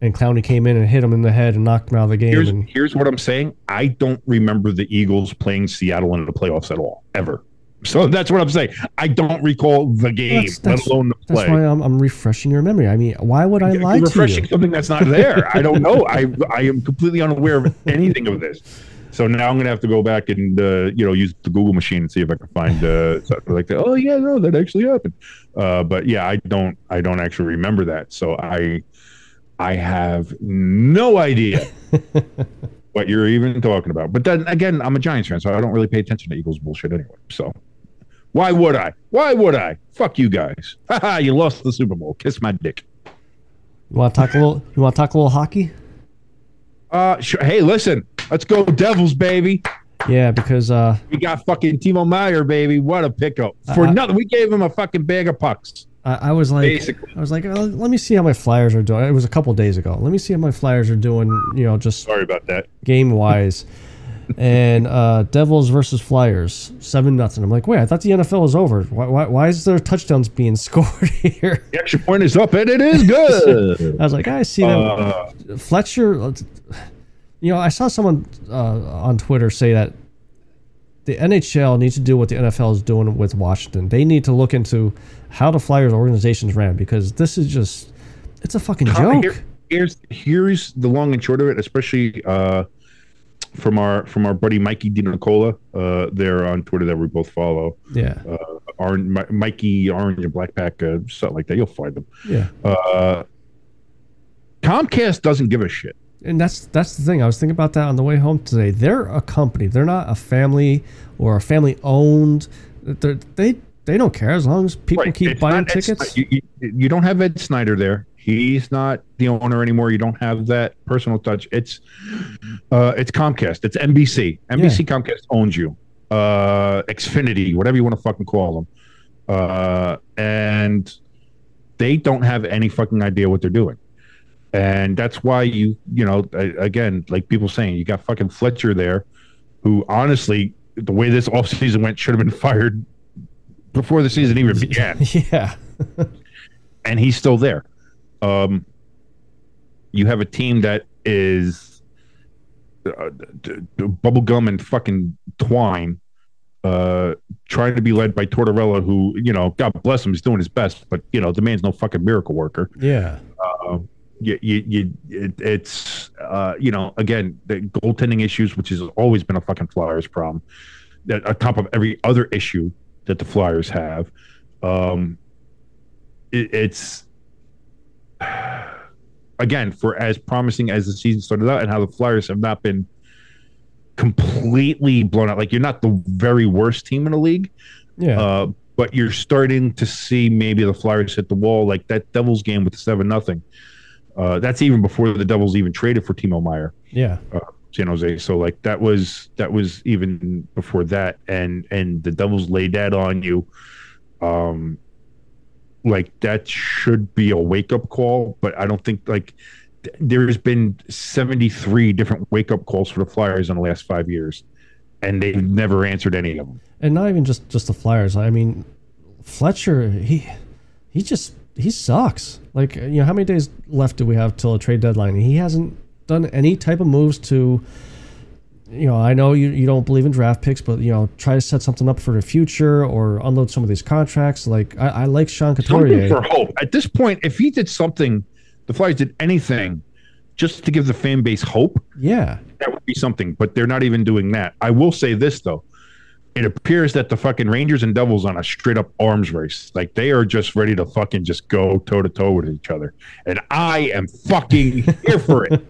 And Clowney came in and hit him in the head and knocked him out of the game. Here's, and, here's what I'm saying. I don't remember the Eagles playing Seattle in the playoffs at all, ever. So that's what I'm saying. I don't recall the game, that's, that's, let alone the play. That's why I'm, I'm refreshing your memory. I mean, why would I yeah, lie to you? Refreshing something that's not there. I don't know. I I am completely unaware of anything of this. So now I'm going to have to go back and, uh, you know, use the Google machine and see if I can find uh, something like that. Oh, yeah, no, that actually happened. Uh, but, yeah, I don't I don't actually remember that. So I I have no idea what you're even talking about. But then, again, I'm a Giants fan, so I don't really pay attention to Eagles bullshit anyway. So why would I? Why would I? Fuck you guys. Ha-ha, you lost the Super Bowl. Kiss my dick. You want to talk a little, you want to talk a little hockey? Uh, sure. Hey, listen. Let's go Devils, baby. Yeah, because... Uh, we got fucking Timo Meier, baby. What a pickup. For I, nothing. We gave him a fucking bag of pucks. I, I was like, basically. I was like, oh, let me see how my Flyers are doing. It was a couple days ago. Let me see how my Flyers are doing, you know, just... Sorry about that. Game-wise. And uh, Devils versus Flyers, seven nothing. I'm like, wait, I thought the N F L was over. Why, why, why is there touchdowns being scored here? The extra point is up, and it is good. I was like, I see them. Uh, Fletcher... You know, I saw someone uh, on Twitter say that the N H L needs to do what the N F L is doing with Washington. They need to look into how the Flyers organizations ran, because this is just, it's a fucking joke. Here, here's, here's the long and short of it, especially uh, from our from our buddy Mikey DiNicola uh, there on Twitter that we both follow. Yeah. Uh, Orange, My, Mikey, Orange and Black Pack, uh, something like that. You'll find them. Yeah. Uh, Comcast doesn't give a shit. And that's that's the thing. I was thinking about that on the way home today. They're a company. They're not a family or a family owned. They're, they they don't care as long as people right. keep it's buying tickets. You, you, you don't have Ed Snyder there. He's not the owner anymore. You don't have that personal touch. It's uh, it's Comcast. It's N B C. N B C yeah. Comcast owns you. Uh, Xfinity, whatever you want to fucking call them. Uh, and they don't have any fucking idea what they're doing. And that's why you, you know, again, like people saying, you got fucking Fletcher there, who honestly, the way this offseason went, should have been fired before the season even began. Yeah. And he's still there. Um, you have a team that is uh, d- d- bubblegum and fucking twine, uh, trying to be led by Tortorella, who, you know, God bless him, he's doing his best, but, you know, the man's no fucking miracle worker. Yeah. Uh, You, you, you, it, it's, uh, you know, again, the goaltending issues, which has always been a fucking Flyers problem, that on top of every other issue that the Flyers have, um, it, it's, again, for as promising as the season started out and how the Flyers have not been completely blown out. Like, you're not the very worst team in the league. Yeah. Uh, but you're starting to see maybe the Flyers hit the wall, like that Devils game with seven nothing. Uh, that's even before the Devils even traded for Timo Meier. Yeah, uh, San Jose. So like that was that was even before that, and and the Devils laid that on you. Um, like that should be a wake up call, but I don't think like th- there has been seventy-three different wake up calls for the Flyers in the last five years, and they've never answered any of them. And not even just, just the Flyers. I mean, Fletcher, he he just. He sucks. Like, you know, how many days left do we have till a trade deadline? He hasn't done any type of moves to, you know, I know you, you don't believe in draft picks, but, you know, try to set something up for the future or unload some of these contracts. Like, I, I like Sean Couturier. Something for hope. At this point, if he did something, the Flyers did anything just to give the fan base hope, yeah, that would be something. But they're not even doing that. I will say this, though. It appears that the fucking Rangers and Devils on a straight up arms race. Like they are just ready to fucking just go toe to toe with each other. And I am fucking here for it.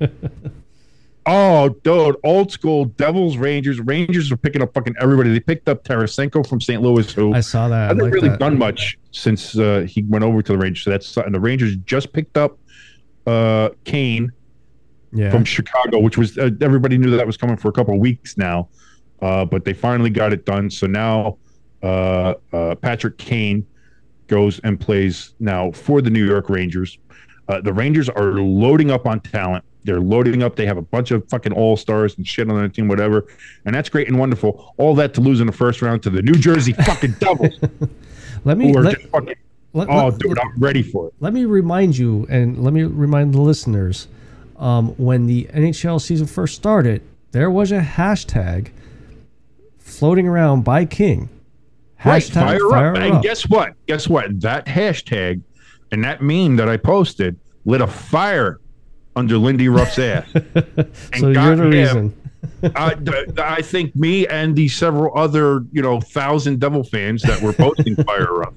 Oh, dude. Old school Devils, Rangers. Rangers are picking up fucking everybody. They picked up Tarasenko from Saint Louis, who I saw that. Hasn't I like really that. done much since uh, he went over to the Rangers. So that's and the Rangers just picked up uh, Kane yeah. from Chicago, which was uh, everybody knew that was coming for a couple of weeks now. Uh, but they finally got it done. So now uh, uh, Patrick Kane goes and plays now for the New York Rangers. Uh, the Rangers are loading up on talent. They're loading up. They have a bunch of fucking all-stars and shit on their team, whatever. And that's great and wonderful. All that to lose in the first round to the New Jersey fucking Devils. Let me... Let, fucking, let, oh, let, dude, let, I'm ready for it. Let me remind you, and let me remind the listeners, um, when the N H L season first started, there was a hashtag... floating around by King. Hashtag right, fire, fire up. And up. guess what? Guess what? That hashtag and that meme that I posted lit a fire under Lindy Ruff's ass. And so got you're the him, reason. I, I think me and the several other, you know, thousand Devil fans that were posting fire up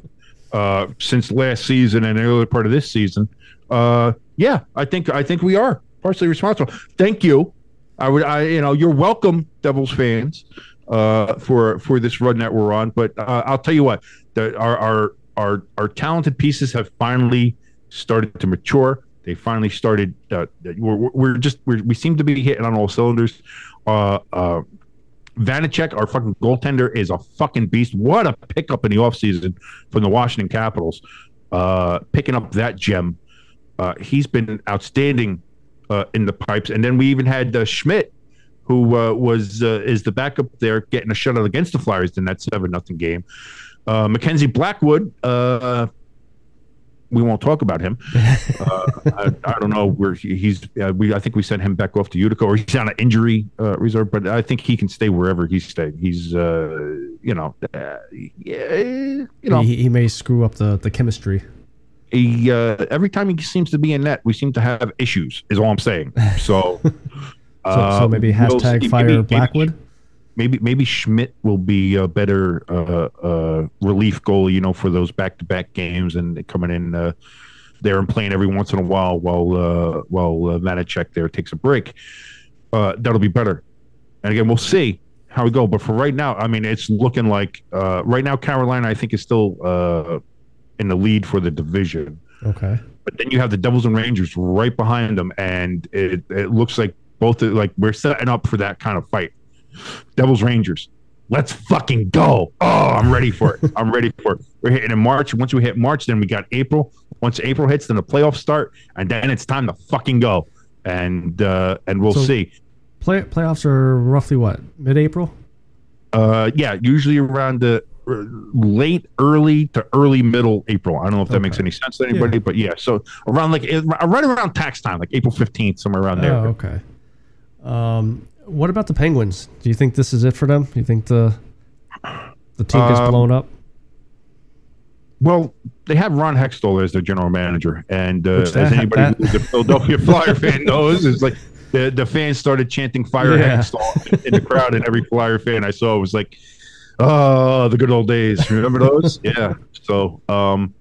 uh, since last season and the early part of this season. Uh, yeah, I think I think we are partially responsible. Thank you. I would, I you know, you're welcome, Devils fans, uh, for for this run that we're on. But uh, I'll tell you what, the, our, our our our talented pieces have finally started to mature. They finally started. Uh, we're, we're just we're, we seem to be hitting on all cylinders. Uh, uh, Vanacek, our fucking goaltender, is a fucking beast. What a pickup in the offseason from the Washington Capitals, uh, picking up that gem. Uh, he's been outstanding uh, in the pipes. And then we even had uh, Schmidt, who uh, was uh, is the backup there, getting a shutout against the Flyers in that seven nothing game. Uh, Mackenzie Blackwood, uh, we won't talk about him. Uh, I, I don't know where he, he's. Uh, we I think we sent him back off to Utica, or he's on an injury uh, reserve. But I think he can stay wherever he's staying. He's, uh, you know, uh, you know, he, he may screw up the, the chemistry. He uh, every time he seems to be in net, we seem to have issues. Is all I'm saying. So, so, uh, so maybe hashtag we'll fire maybe, Blackwood. Maybe, Maybe maybe Schmidt will be a better uh, uh, relief goalie, you know, for those back-to-back games and coming in uh, there and playing every once in a while while uh, while uh, Vanacek there takes a break. Uh, that'll be better. And again, we'll see how we go. But for right now, I mean, it's looking like uh, right now Carolina, I think, is still uh, in the lead for the division. Okay. But then you have the Devils and Rangers right behind them, and it, it looks like both like we're setting up for that kind of fight. Devils Rangers, let's fucking go! Oh, I'm ready for it. I'm ready for it. We're hitting in March. Once we hit March, then we got April. Once April hits, then the playoffs start, and then it's time to fucking go. And uh, and we'll so see. Play playoffs are roughly what, mid-April? Uh, yeah, usually around the late, early to early middle April. I don't know if that okay. makes any sense to anybody, yeah. but yeah, so around like right around tax time, like April fifteenth, somewhere around there. Oh, okay. Um. What about the Penguins? Do you think this is it for them? Do you think the the team gets um, blown up? Well, they have Ron Hextall as their general manager, and uh, as anybody that. who's a Philadelphia Flyer fan knows, it's like the the fans started chanting "Fire yeah. Hextall" in the crowd, and every Flyer fan I saw was like, "Oh, the good old days! Remember those?" yeah. So um,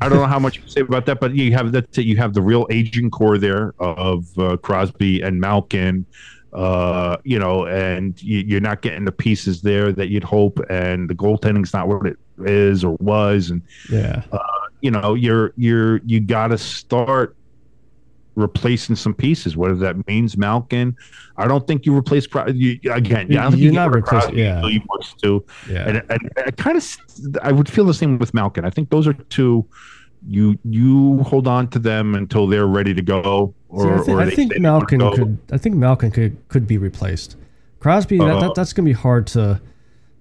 I don't know how much you can say about that, but you have that you have the real aging core there of uh, Crosby and Malkin. Uh, you know, and you, you're not getting the pieces there that you'd hope, and the goaltending's not what it is or was, and yeah, uh, you know, you're you're you got to start replacing some pieces. Whether that means Malkin, I don't think you replace Crosby again. Yeah, I don't you're think not replacing. Yeah, until you want to. Yeah, and, and I kind of I would feel the same with Malkin. I think those are two. You you hold on to them until they're ready to go, or See, I, th- or they, I think they Malkin could. I think Malkin could, could be replaced. Crosby, uh, that, that that's going to be hard to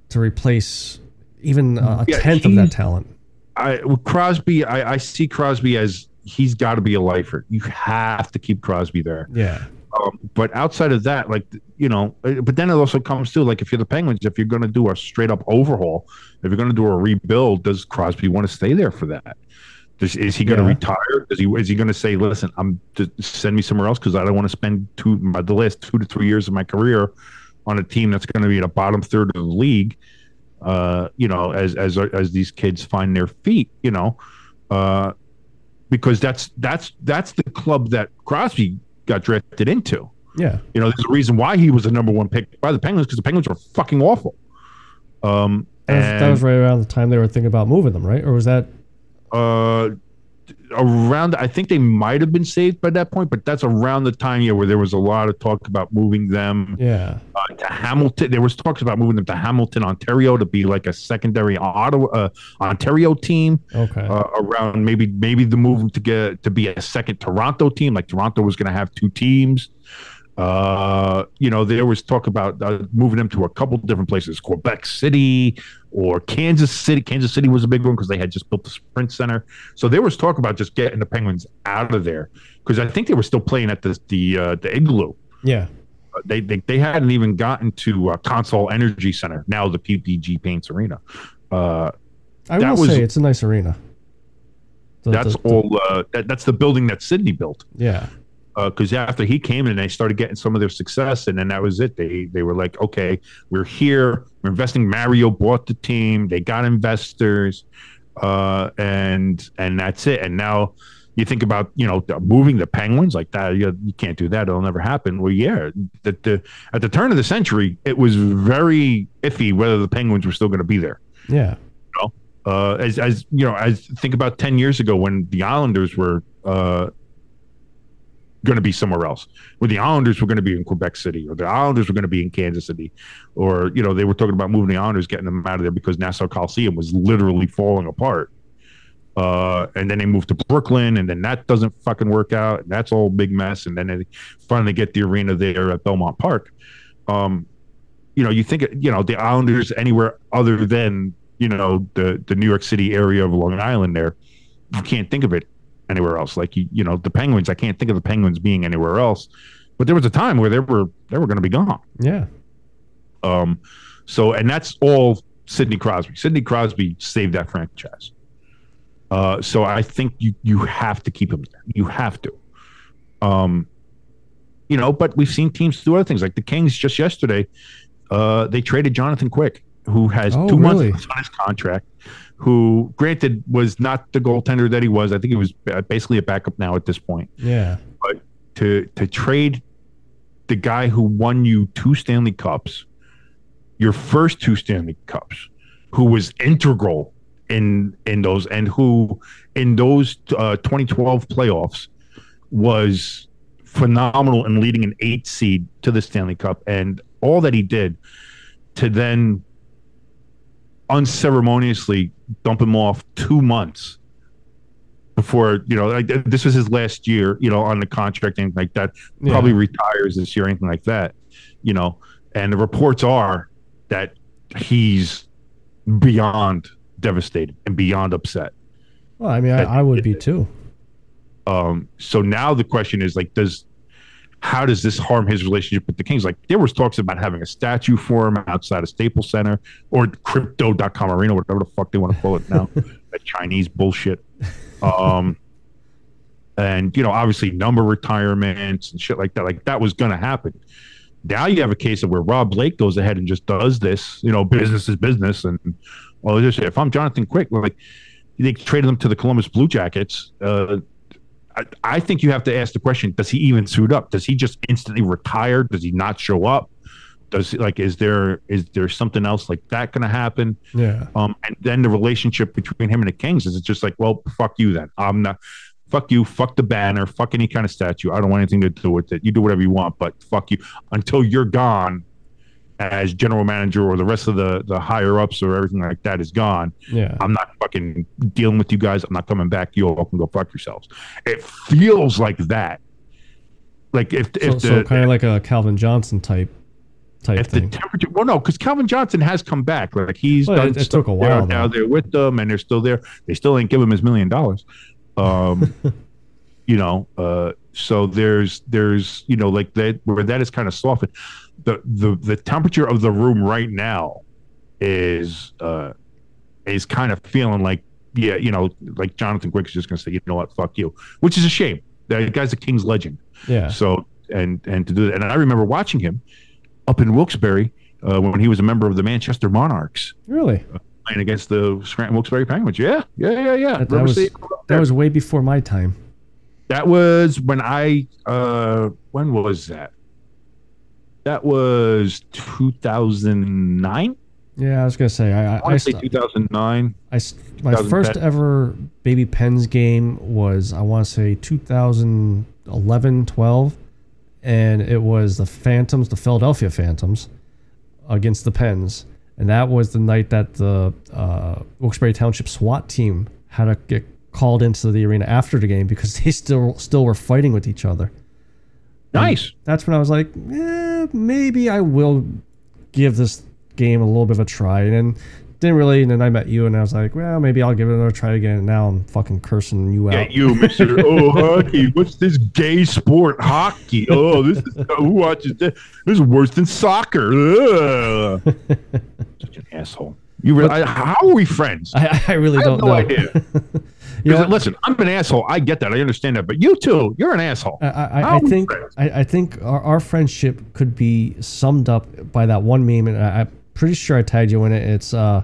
to replace even a yeah, tenth of that talent. I well, Crosby, I, I see Crosby as he's got to be a lifer. You have to keep Crosby there. Yeah. Um, but outside of that, like, you know, but then it also comes to, like, if you're the Penguins, if you're going to do a straight up overhaul, if you're going to do a rebuild, does Crosby want to stay there for that? Is he going to yeah. retire? Is he is he going to say, "Listen, I'm just send me somewhere else because I don't want to spend two the last two to three years of my career on a team that's going to be at a bottom third of the league"? Uh, you know, as as as these kids find their feet, you know, uh, because that's that's that's the club that Crosby got drafted into. Yeah, you know, there's a reason why he was the number one pick by the Penguins, because the Penguins were fucking awful. Um, that was, and, that was right around the time they were thinking about moving them, right? Or was that? Uh, around I think they might have been saved by that point, but that's around the time yeah where there was a lot of talk about moving them. Yeah, uh, to Hamilton. There was talks about moving them to Hamilton, Ontario, to be like a secondary Ottawa uh, Ontario team. Okay, uh, around maybe maybe the move to get to be a second Toronto team. Like Toronto was going to have two teams. Uh, you know, there was talk about uh, moving them to a couple different places, Quebec City or Kansas City. Kansas City was a big one because they had just built the Sprint Center. So there was talk about just getting the Penguins out of there, because I think they were still playing at the the, uh, the Igloo. Yeah. Uh, they, they they hadn't even gotten to uh, Consol Energy Center, now the P P G Paints Arena. Uh, I will was, say it's a nice arena. The, that's the, all. Uh, that, that's the building that Sydney built. Yeah. because uh, after he came in, they started getting some of their success, and then that was it. They they were like, okay, we're here. We're investing. Mario bought the team. They got investors, uh, and and that's it. And now you think about, you know, moving the Penguins like that. You, you can't do that. It'll never happen. Well, yeah, the, the, at the turn of the century, it was very iffy whether the Penguins were still going to be there. Yeah. You know? uh, as as you know, as think about ten years ago when the Islanders were. Uh, going to be somewhere else, where the Islanders were going to be in Quebec City, or the Islanders were going to be in Kansas City, or, you know, they were talking about moving the Islanders, getting them out of there because Nassau Coliseum was literally falling apart. Uh, and then they moved to Brooklyn, and then that doesn't fucking work out. And that's all a big mess. And then they finally get the arena there at Belmont Park. Um, you know, you think, you know, the Islanders anywhere other than, you know, the, the New York City area of Long Island there, you can't think of it anywhere else. Like, you, you know, the Penguins, I can't think of the Penguins being anywhere else, but there was a time where they were they were going to be gone. Yeah. Um. So, and that's all Sidney Crosby. Sidney Crosby saved that franchise. Uh. So I think you you have to keep him there. You have to. Um. You know, but we've seen teams do other things, like the Kings just yesterday. Uh, they traded Jonathan Quick, who has oh, two really? months on his contract, who, granted, was not the goaltender that he was. I think he was basically a backup now at this point. Yeah. But to to trade the guy who won you two Stanley Cups, your first two Stanley Cups, who was integral in in those, and who in those uh, twenty twelve playoffs was phenomenal in leading an eight seed to the Stanley Cup, and all that he did to then unceremoniously dump him off two months before, you know, like, this was his last year, you know, on the contract, anything like that. Yeah. Probably retires this year, anything like that, you know. And the reports are that he's beyond devastated and beyond upset. Well, I mean, I, I would be too. Um, so now the question is, like, does how does this harm his relationship with the Kings? Like, there was talks about having a statue for him outside of Staples Center or Crypto dot com Arena, whatever the fuck they want to call it now. That Chinese bullshit. Um, and, you know, obviously number retirements and shit like that. Like, that was going to happen. Now you have a case of where Rob Blake goes ahead and just does this. You know, business is business. And, well, just, if I'm Jonathan Quick, like, they traded him to the Columbus Blue Jackets. Uh, I, I think you have to ask the question: does he even suit up? Does he just instantly retire? Does he not show up? Does, like, is there is there something else like that going to happen? Yeah. Um, and then the relationship between him and the Kings is, it just like, well, fuck you then. I'm not. Fuck you. Fuck the banner. Fuck any kind of statue. I don't want anything to do with it. You do whatever you want, but fuck you until you're gone as general manager, or the rest of the the higher ups or everything like that is gone. Yeah. I'm not fucking dealing with you guys. I'm not coming back. You all can go fuck yourselves. It feels like that. Like if, so, if the, so kind of like a Calvin Johnson type type if thing. The temperature, well, no, because Calvin Johnson has come back. Like he's well, done it, it took a while. Now they're with them and they're still there. They still ain't give him his million dollars. Um, you know, uh, so there's there's you know, like that, where that is kind of softened. The, the the temperature of the room right now is uh, is kind of feeling like, yeah, you know, like Jonathan Quick is just going to say, you know what, fuck you, which is a shame. That guy's a Kings legend. Yeah. So and and to do that, and I remember watching him up in Wilkes-Barre uh, when he was a member of the Manchester Monarchs. Really? Uh, playing against the Scranton Wilkes-Barre Penguins. Yeah, yeah, yeah, yeah. That, that was that was way before my time. That was when I uh, when was that? That was two thousand nine. Yeah, I was gonna say I. I, I, I say two thousand nine. I my first ever Baby Pens game was, I want to say two thousand eleven, twelve, and it was the Phantoms, the Philadelphia Phantoms, against the Pens, and that was the night that the uh, Wilkes-Barre Township SWAT team had to get called into the arena after the game because they still still were fighting with each other. Nice. And that's when I was like, eh, maybe I will give this game a little bit of a try. And then didn't really. And then I met you, and I was like, well, maybe I'll give it another try again. And now I'm fucking cursing you out. Yeah, you, Mister Oh, hockey. What's this gay sport? Hockey. Oh, this is, who watches this? This is worse than soccer. Ugh. Such an asshole. You were, I, how are we friends? I, I really I don't have no know. idea. You know, listen, I'm an asshole. I get that. I understand that. But you too, you're an asshole. I, I, I think I, I think our, our friendship could be summed up by that one meme, and I, I'm pretty sure I tagged you in it. It's uh,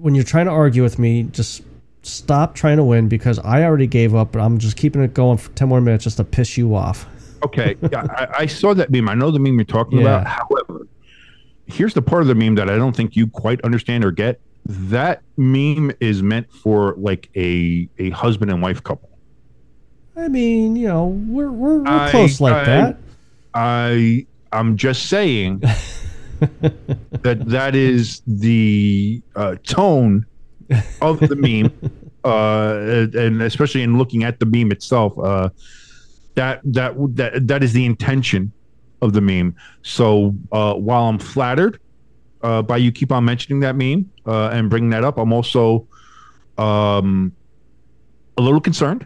when you're trying to argue with me, just stop trying to win because I already gave up, but I'm just keeping it going for ten more minutes just to piss you off. Okay, yeah, I, I saw that meme. I know the meme you're talking yeah. about. However, here's the part of the meme that I don't think you quite understand or get. That meme is meant for like a a husband and wife couple. I mean, you know, we're we're, we're I, close like I, that. I I'm just saying that that is the uh, tone of the meme, uh, and especially in looking at the meme itself, uh, that that that that is the intention of the meme. So uh, while I'm flattered Uh, by you keep on mentioning that meme uh, and bringing that up, I'm also um, a little concerned,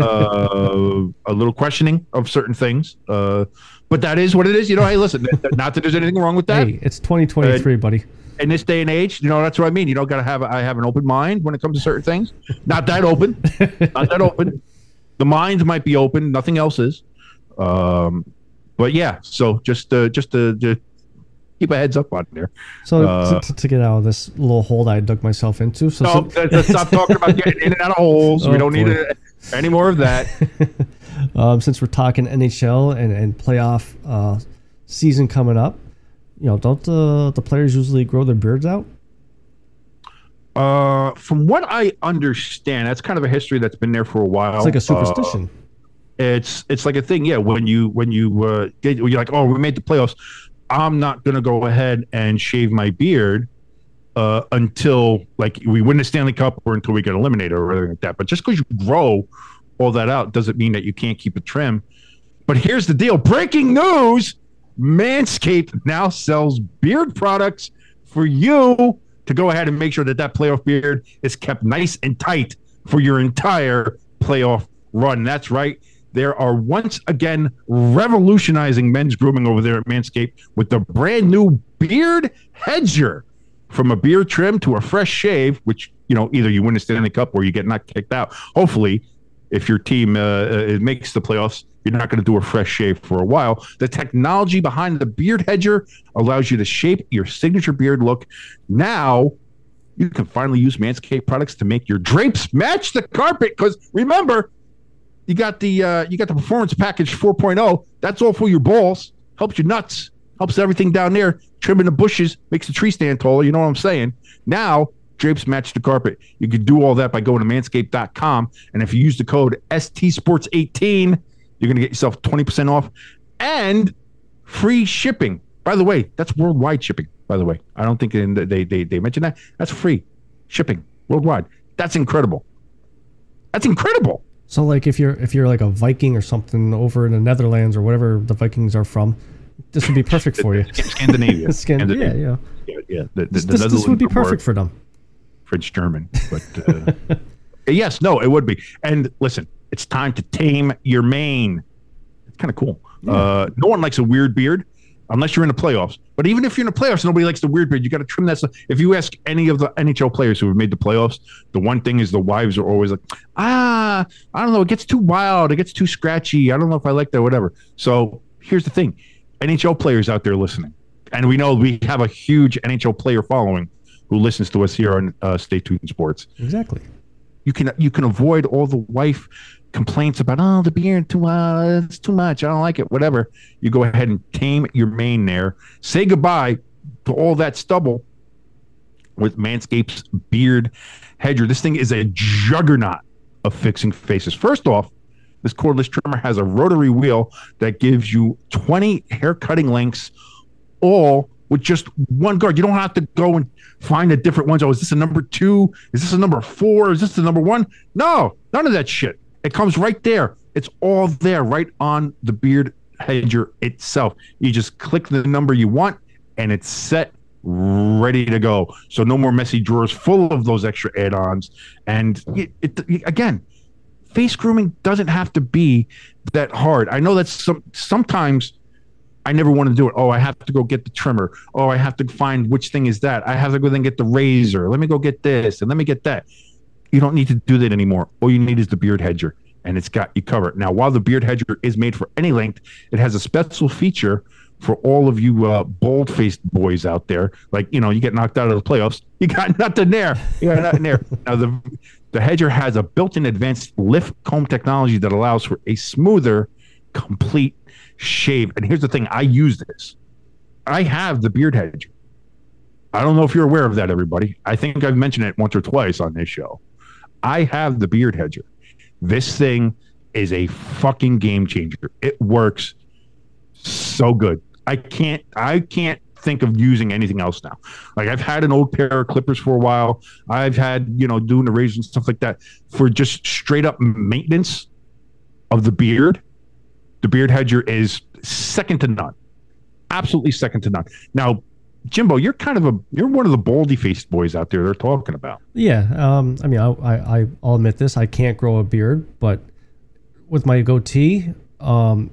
uh, a little questioning of certain things. Uh, but that is what it is. You know, hey, listen, not that there's anything wrong with that. Hey, it's twenty twenty-three, uh, buddy. In this day and age, you know, that's what I mean. You don't got to have, I have an open mind when it comes to certain things. Not that open. Not that open. The mind might be open. Nothing else is. Um, but yeah, so just, uh, just, uh, just, keep a heads up on there. So uh, to, to get out of this little hole that I dug myself into. So, no, so, let's stop talking about getting in and out of holes. Oh, we don't boy. need a, any more of that. um, since we're talking N H L and, and playoff uh, season coming up, you know, don't the, the players usually grow their beards out? Uh, from what I understand, that's kind of a history that's been there for a while. It's like a superstition. Uh, it's it's like a thing, yeah. When you when you uh, get, you're like, oh, we made the playoffs. I'm not going to go ahead and shave my beard uh, until like we win the Stanley Cup or until we get eliminated or anything like that. But just because you grow all that out doesn't mean that you can't keep it trim. But here's the deal. Breaking news. Manscaped now sells beard products for you to go ahead and make sure that that playoff beard is kept nice and tight for your entire playoff run. That's right. They are once again revolutionizing men's grooming over there at Manscaped with the brand new Beard Hedger. From a beard trim to a fresh shave, which, you know, either you win a Stanley Cup or you get not kicked out. Hopefully, if your team uh, makes the playoffs, you're not going to do a fresh shave for a while. The technology behind the Beard Hedger allows you to shape your signature beard look. Now, you can finally use Manscaped products to make your drapes match the carpet because, remember, You got the uh, you got the Performance Package four point oh. That's all for your balls. Helps your nuts. Helps everything down there. Trimming the bushes. Makes the tree stand taller. You know what I'm saying? Now, drapes match the carpet. You can do all that by going to manscaped dot com. And if you use the code S T Sports eighteen, you're going to get yourself twenty percent off and free shipping. By the way, that's worldwide shipping, by the way. I don't think they, they, they mentioned that. That's free shipping worldwide. That's incredible. That's incredible. So, like, if you're if you're like a Viking or something over in the Netherlands or whatever the Vikings are from, this would be perfect for you. Scandinavia. Scandinavia, yeah, yeah, yeah. yeah. The, the, this, the this, this would be perfect for them. French German, but uh, yes, no, it would be. And listen, it's time to tame your mane. It's kind of cool. Yeah. Uh, no one likes a weird beard unless you're in the playoffs. But even if you're in the playoffs, nobody likes the weird beard. You got to trim that stuff. If you ask any of the N H L players who have made the playoffs, the one thing is the wives are always like, ah, I don't know. It gets too wild. It gets too scratchy. I don't know if I like that, whatever. So here's the thing. N H L players out there listening, and we know we have a huge N H L player following who listens to us here on uh, Stay Tuned Sports. Exactly. You can you can avoid all the wife complaints about, oh, the beard too uh, it's too much. I don't like it. Whatever. You go ahead and tame your mane there. Say goodbye to all that stubble with Manscaped's Beard Hedger. This thing is a juggernaut of fixing faces. First off, this cordless trimmer has a rotary wheel that gives you twenty hair cutting lengths, all with just one guard. You don't have to go and find the different ones. Oh, is this a number two? Is this a number four? Is this a number one? No, none of that shit. It comes right there. It's all there, right on the Beard Hedger itself. You just click the number you want, and it's set, ready to go. So no more messy drawers full of those extra add-ons. And it, it, again, face grooming doesn't have to be that hard. I know that some, sometimes... I never wanted to do it. Oh, I have to go get the trimmer. Oh, I have to find which thing is that. I have to go then get the razor. Let me go get this and let me get that. You don't need to do that anymore. All you need is the Beard Hedger, and it's got you covered. Now, while the Beard Hedger is made for any length, it has a special feature for all of you uh, bald-faced boys out there. Like, you know, you get knocked out of the playoffs, you got nothing there. You got nothing there. Now, the the Hedger has a built-in advanced lift comb technology that allows for a smoother, complete shave. And here's the thing. I use this. I have the Beard Hedger. I don't know if you're aware of that, everybody. I think I've mentioned it once or twice on this show. I have the Beard Hedger. This thing is a fucking game changer. It works so good. I can't I can't think of using anything else now. Like, I've had an old pair of clippers for a while. I've had, you know, doing the razors and stuff like that for just straight up maintenance of the beard. The Beard Hedger is second to none. Absolutely second to none. Now, Jimbo, you're kind of a you're one of the baldy-faced boys out there they're talking about. Yeah, um, I mean, I, I I'll admit this. I can't grow a beard, but with my goatee, um,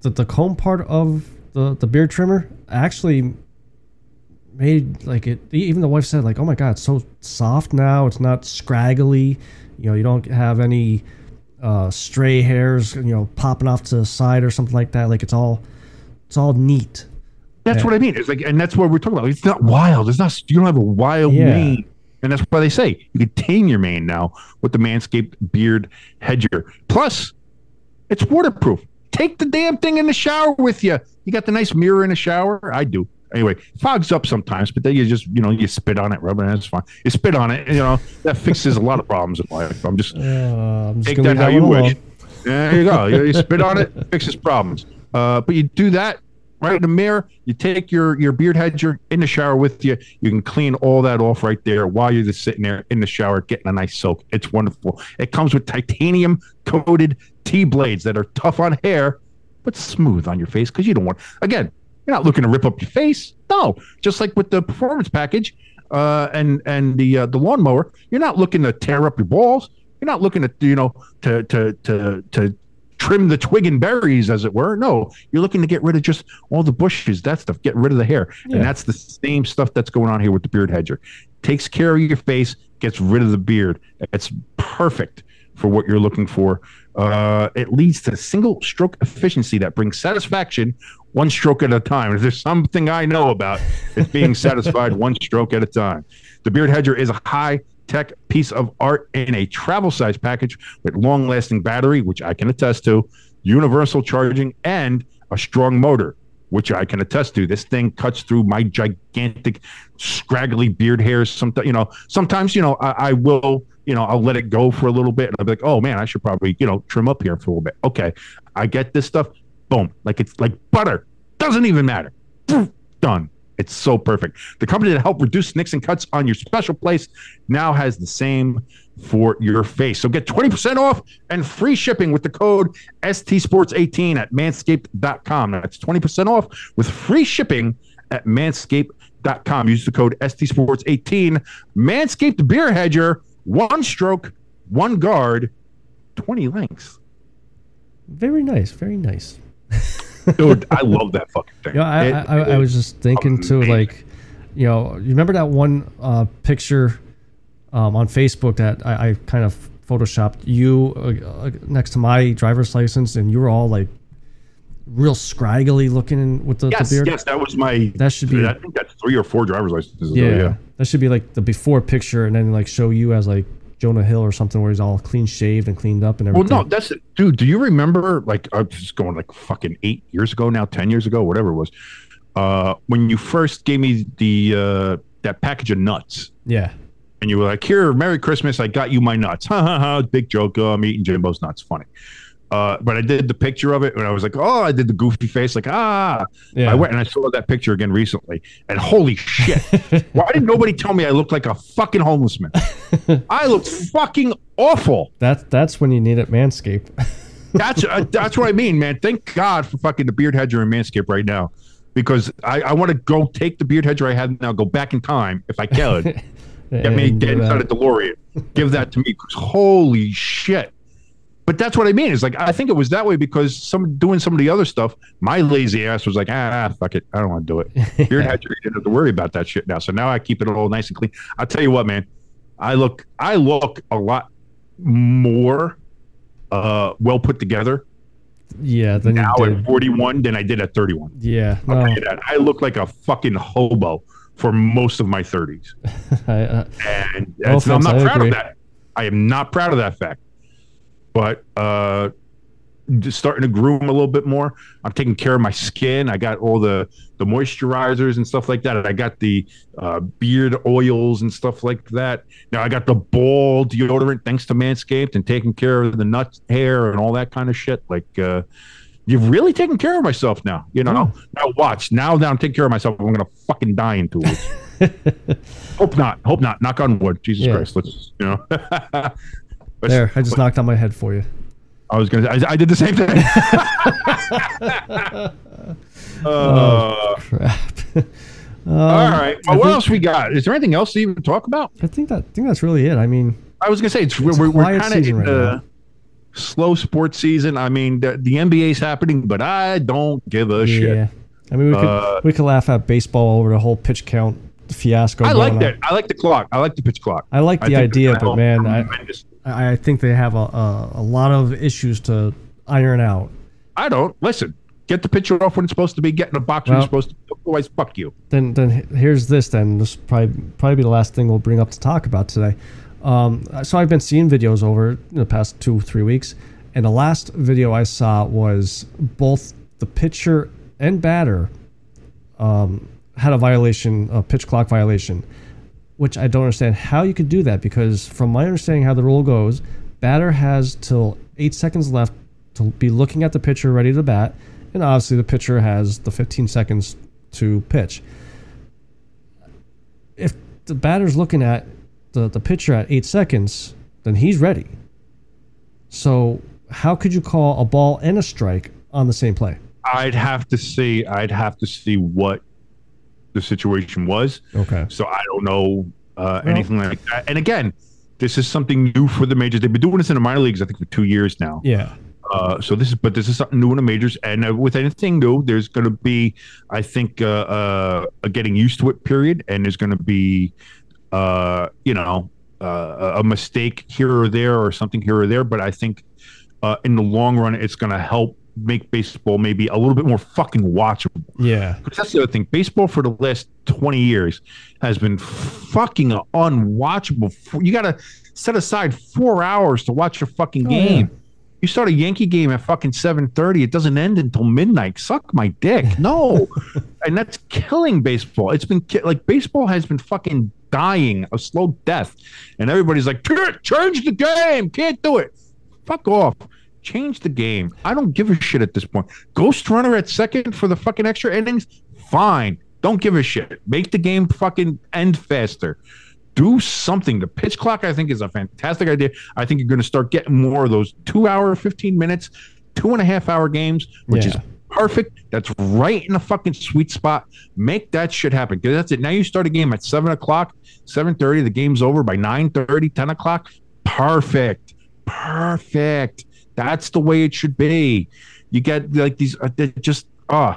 the the comb part of the, the beard trimmer actually made like it. Even the wife said, like, "Oh my God, it's so soft now. It's not scraggly. You know, you don't have any uh, stray hairs, you know, popping off to the side or something like that. Like it's all it's all neat." That's what I mean. It's like, and that's what we're talking about. It's not wild. It's not. You don't have a wild yeah. mane, and that's why they say you can tame your mane now with the Manscaped Beard Hedger. Plus, it's waterproof. Take the damn thing in the shower with you. You got the nice mirror in the shower. I do. Anyway, fogs up sometimes, but then you just you know you spit on it, rub it, and it's fine. You spit on it, and, you know that fixes a lot of problems in life. I'm just, uh, I'm just take that how you wish. Up. There you go. You, you spit on it, fixes problems. Uh, but you do that. Right in the mirror, you take your, your Beard Hedger in the shower with you. You can clean all that off right there while you're just sitting there in the shower getting a nice soak. It's wonderful. It comes with titanium-coated T-blades that are tough on hair but smooth on your face because you don't want – again, you're not looking to rip up your face. No. Just like with the Performance Package uh, and and the uh, the lawnmower, you're not looking to tear up your balls. You're not looking to, you know, to to to to – trim the twig and berries, as it were. No, you're looking to get rid of just all the bushes, that stuff, get rid of the hair. Yeah. And that's the same stuff that's going on here with the Beard Hedger. Takes care of your face, gets rid of the beard. It's perfect for what you're looking for. Uh, it leads to single stroke efficiency that brings satisfaction one stroke at a time. If there's something I know about, it's being satisfied one stroke at a time. The Beard Hedger is a high tech piece of art in a travel size package with long lasting battery, which I can attest to, universal charging, and a strong motor, which I can attest to. This thing cuts through my gigantic scraggly beard hairs. Sometimes, you know, sometimes, you know, I, I will, you know, I'll let it go for a little bit and I'll be like, oh man, I should probably, you know, trim up here for a little bit. Okay. I get this stuff. Boom. Like it's like butter. Doesn't even matter. Done. It's so perfect. The company that helped reduce nicks and cuts on your special place now has the same for your face. So get twenty percent off and free shipping with the code S T Sports eighteen at manscaped dot com. That's twenty percent off with free shipping at manscaped dot com. Use the code S T Sports eighteen. Manscaped Beard Hedger, one stroke, one guard, twenty lengths. Very nice. Very nice. Dude, I love that fucking thing. You know, I, it, I, I was just thinking too, like, you know, you remember that one uh, picture um, on Facebook that I, I kind of photoshopped you uh, next to my driver's license, and you were all like real scraggly looking with the, yes, the beard. Yes, that was my. That should be. I think that's three or four driver's licenses. Yeah, though, yeah, that should be like the before picture, and then like show you as like Jonah Hill or something where he's all clean shaved and cleaned up and everything. Well, no, that's it. Dude, do you remember, like, I was just going like fucking eight years ago now, ten years ago, whatever it was, uh, when you first gave me the uh, that package of nuts. Yeah. And you were like, here, Merry Christmas, I got you my nuts. Ha ha ha, big joke, oh, I'm eating Jimbo's nuts, funny. Uh, but I did the picture of it and I was like, oh, I did the goofy face, like, ah. Yeah. I went and I saw that picture again recently and holy shit. Why didn't nobody tell me I looked like a fucking homeless man? I looked fucking awful. That's, that's when you need it, Manscaped. That's uh, that's what I mean, man. Thank God for fucking the Beard Hedger and Manscaped right now, because I, I want to go take the Beard Hedger I have now, go back in time if I can. Get me get inside a DeLorean. Give that to me, because holy shit. But that's what I mean. It's like, I think it was that way because some doing some of the other stuff, my lazy ass was like, ah, fuck it. I don't want to do it. Beard Hedger, you didn't have to worry about that shit now. So now I keep it all nice and clean. I'll tell you what, man. I look, I look a lot more uh, well put together yeah, now at forty-one than I did at thirty-one. Yeah. I'll no. tell you that. I look like a fucking hobo for most of my thirties. I, uh, and no offense, I'm not I proud agree. of that. I am not proud of that fact. But uh, just starting to groom a little bit more. I'm taking care of my skin. I got all the, the moisturizers and stuff like that. I got the uh, beard oils and stuff like that. Now I got the ball deodorant thanks to Manscaped and taking care of the nuts, hair, and all that kind of shit. Like, uh, you've really taken care of myself now. You know, oh. now watch. Now that I'm taking care of myself, I'm going to fucking die in two weeks. Hope not. Hope not. Knock on wood. Jesus yeah. Christ. Let's, you know. There, I just knocked on my head for you. I was gonna. I, I did the same thing. uh, oh crap! um, all right. Well, I what think, else we got? Is there anything else to even talk about? I think that. I think that's really it. I mean, I was gonna say it's, it's we're, we're kind of in right the now. slow sports season. I mean, the, the N B A's happening, but I don't give a yeah. shit. I mean, we uh, could we could laugh at baseball over the whole pitch count fiasco. I like that. On. I like the clock. I like the pitch clock. I like the I idea, but man, I. Just, I think they have a, a a lot of issues to iron out. I don't. Listen, get the pitcher off when it's supposed to be, get in the box well, when it's supposed to be, otherwise fuck you. Then then here's this then. This will probably, probably be the last thing we'll bring up to talk about today. Um, so I've been seeing videos over the past two, three weeks, and the last video I saw was both the pitcher and batter um, had a violation, a pitch clock violation. Which I don't understand how you could do that because from my understanding how the rule goes, batter has till eight seconds left to be looking at the pitcher ready to bat, and obviously the pitcher has the fifteen seconds to pitch. If the batter's looking at the, the pitcher at eight seconds, then he's ready. So how could you call a ball and a strike on the same play? I'd have to see, I'd have to see what the situation was. Okay. So I don't know uh, well, anything like that. And again, this is something new for the majors. They've been doing this in the minor leagues, I think, for two years now. Yeah. Uh, so this is, but this is something new in the majors. And uh, with anything new, there's going to be, I think, uh, uh, a getting used to it period. And there's going to be, uh, you know, uh, a mistake here or there or something here or there. But I think uh, in the long run, it's going to help make baseball maybe a little bit more fucking watchable. Yeah. Because that's the other thing. Baseball for the last twenty years has been fucking unwatchable. You got to set aside four hours to watch your fucking oh, game. Yeah. You start a Yankee game at fucking seven thirty. It doesn't end until midnight. Suck my dick. No. And that's killing baseball. It's been ki- like baseball has been fucking dying a slow death. And everybody's like, change the game. Can't do it. Fuck off. Change the game. I don't give a shit at this point. Ghost runner at second for the fucking extra innings? Fine. Don't give a shit. Make the game fucking end faster. Do something. The pitch clock, I think, is a fantastic idea. I think you're going to start getting more of those two-hour, fifteen minutes, two-and-a-half-hour games, which yeah. is perfect. That's right in the fucking sweet spot. Make that shit happen. Because that's it. Now you start a game at seven o'clock, seven thirty. The game's over by nine thirty, ten o'clock. Perfect. Perfect. That's the way it should be. You get like these, uh, just, ah, uh,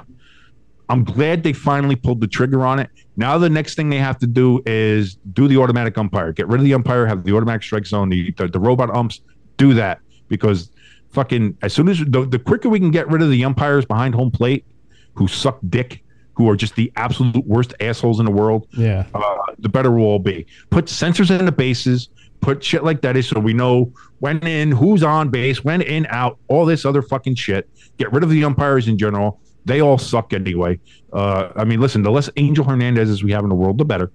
I'm glad they finally pulled the trigger on it. Now the next thing they have to do is do the automatic umpire. Get rid of the umpire, have the automatic strike zone, the, the, the robot umps, do that. Because fucking, as soon as, the, the quicker we can get rid of the umpires behind home plate, who suck dick, who are just the absolute worst assholes in the world, yeah. uh, the better we'll all be. Put sensors in the bases. Put shit like that in so we know when in, who's on base, when in, out, all this other fucking shit. Get rid of the umpires in general. They all suck anyway. Uh, I mean, listen, the less Angel Hernandezes we have in the world, the better.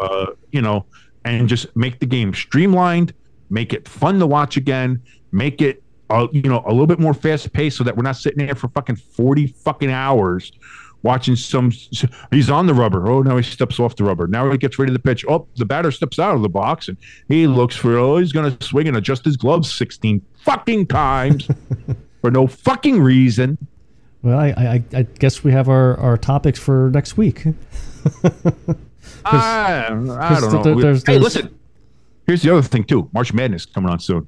uh, you know, and just make the game streamlined, make it fun to watch again, make it, uh, you know, a little bit more fast-paced so that we're not sitting there for fucking forty fucking hours watching some, he's on the rubber. Oh, now he steps off the rubber. Now he gets ready to the pitch. Oh, the batter steps out of the box and he looks for, oh, he's going to swing and adjust his gloves sixteen fucking times for no fucking reason. Well, I, I, I guess we have our, our topics for next week. I, I don't know. There, there's, hey, there's... listen, here's the other thing too. March Madness coming on soon.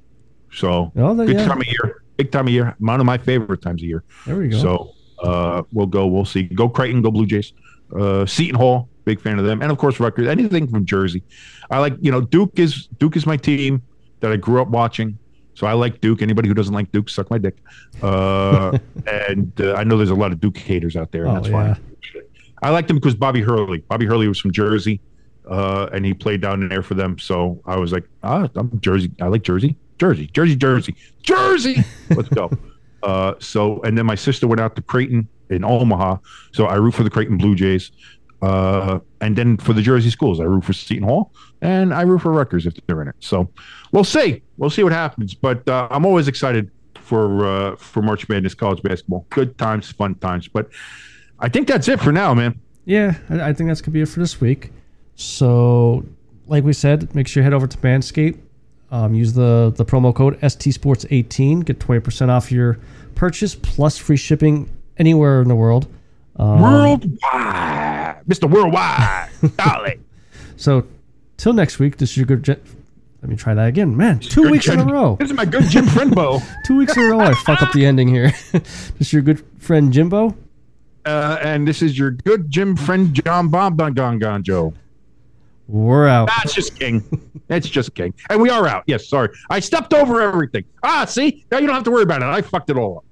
So oh, the, good yeah. time of year. Big time of year. One of my favorite times of year. There we go. So uh, we'll go. We'll see. Go Creighton. Go Blue Jays. Uh, Seton Hall. Big fan of them. And, of course, Rutgers. Anything from Jersey. I like, you know, Duke is Duke is my team that I grew up watching. So I like Duke. Anybody who doesn't like Duke, suck my dick. Uh, and uh, I know there's a lot of Duke haters out there. And oh, that's yeah. fine. I liked him because Bobby Hurley. Bobby Hurley was from Jersey, uh, and he played down in there for them. So I was like, ah, I'm Jersey. I like Jersey. Jersey, Jersey, Jersey, Jersey. Let's go. Uh, so, and then my sister went out to Creighton in Omaha. So I root for the Creighton Blue Jays. Uh, and then for the Jersey schools, I root for Seton Hall and I root for Rutgers if they're in it. So we'll see. We'll see what happens. But uh, I'm always excited for uh, for March Madness college basketball. Good times, fun times. But I think that's it for now, man. Yeah, I think that's going to be it for this week. So, like we said, make sure you head over to Manscaped. Um, use the, the promo code S T Sports eighteen. Get twenty percent off your purchase, plus free shipping anywhere in the world. Um, Worldwide. Mister Worldwide. Dolly. So, till next week, this is your good... Ge- Let me try that again. Man, two good weeks Jim. in a row. This is my good Jim Friendbo. Two weeks in a row, I fuck up the ending here. This is your good friend Jimbo. Uh, and this is your good Jim friend, John Bob Gongon Joe. We're out. That's just king. That's just king. And we are out. Yes, sorry. I stepped over everything. Ah, see? Now you don't have to worry about it. I fucked it all up.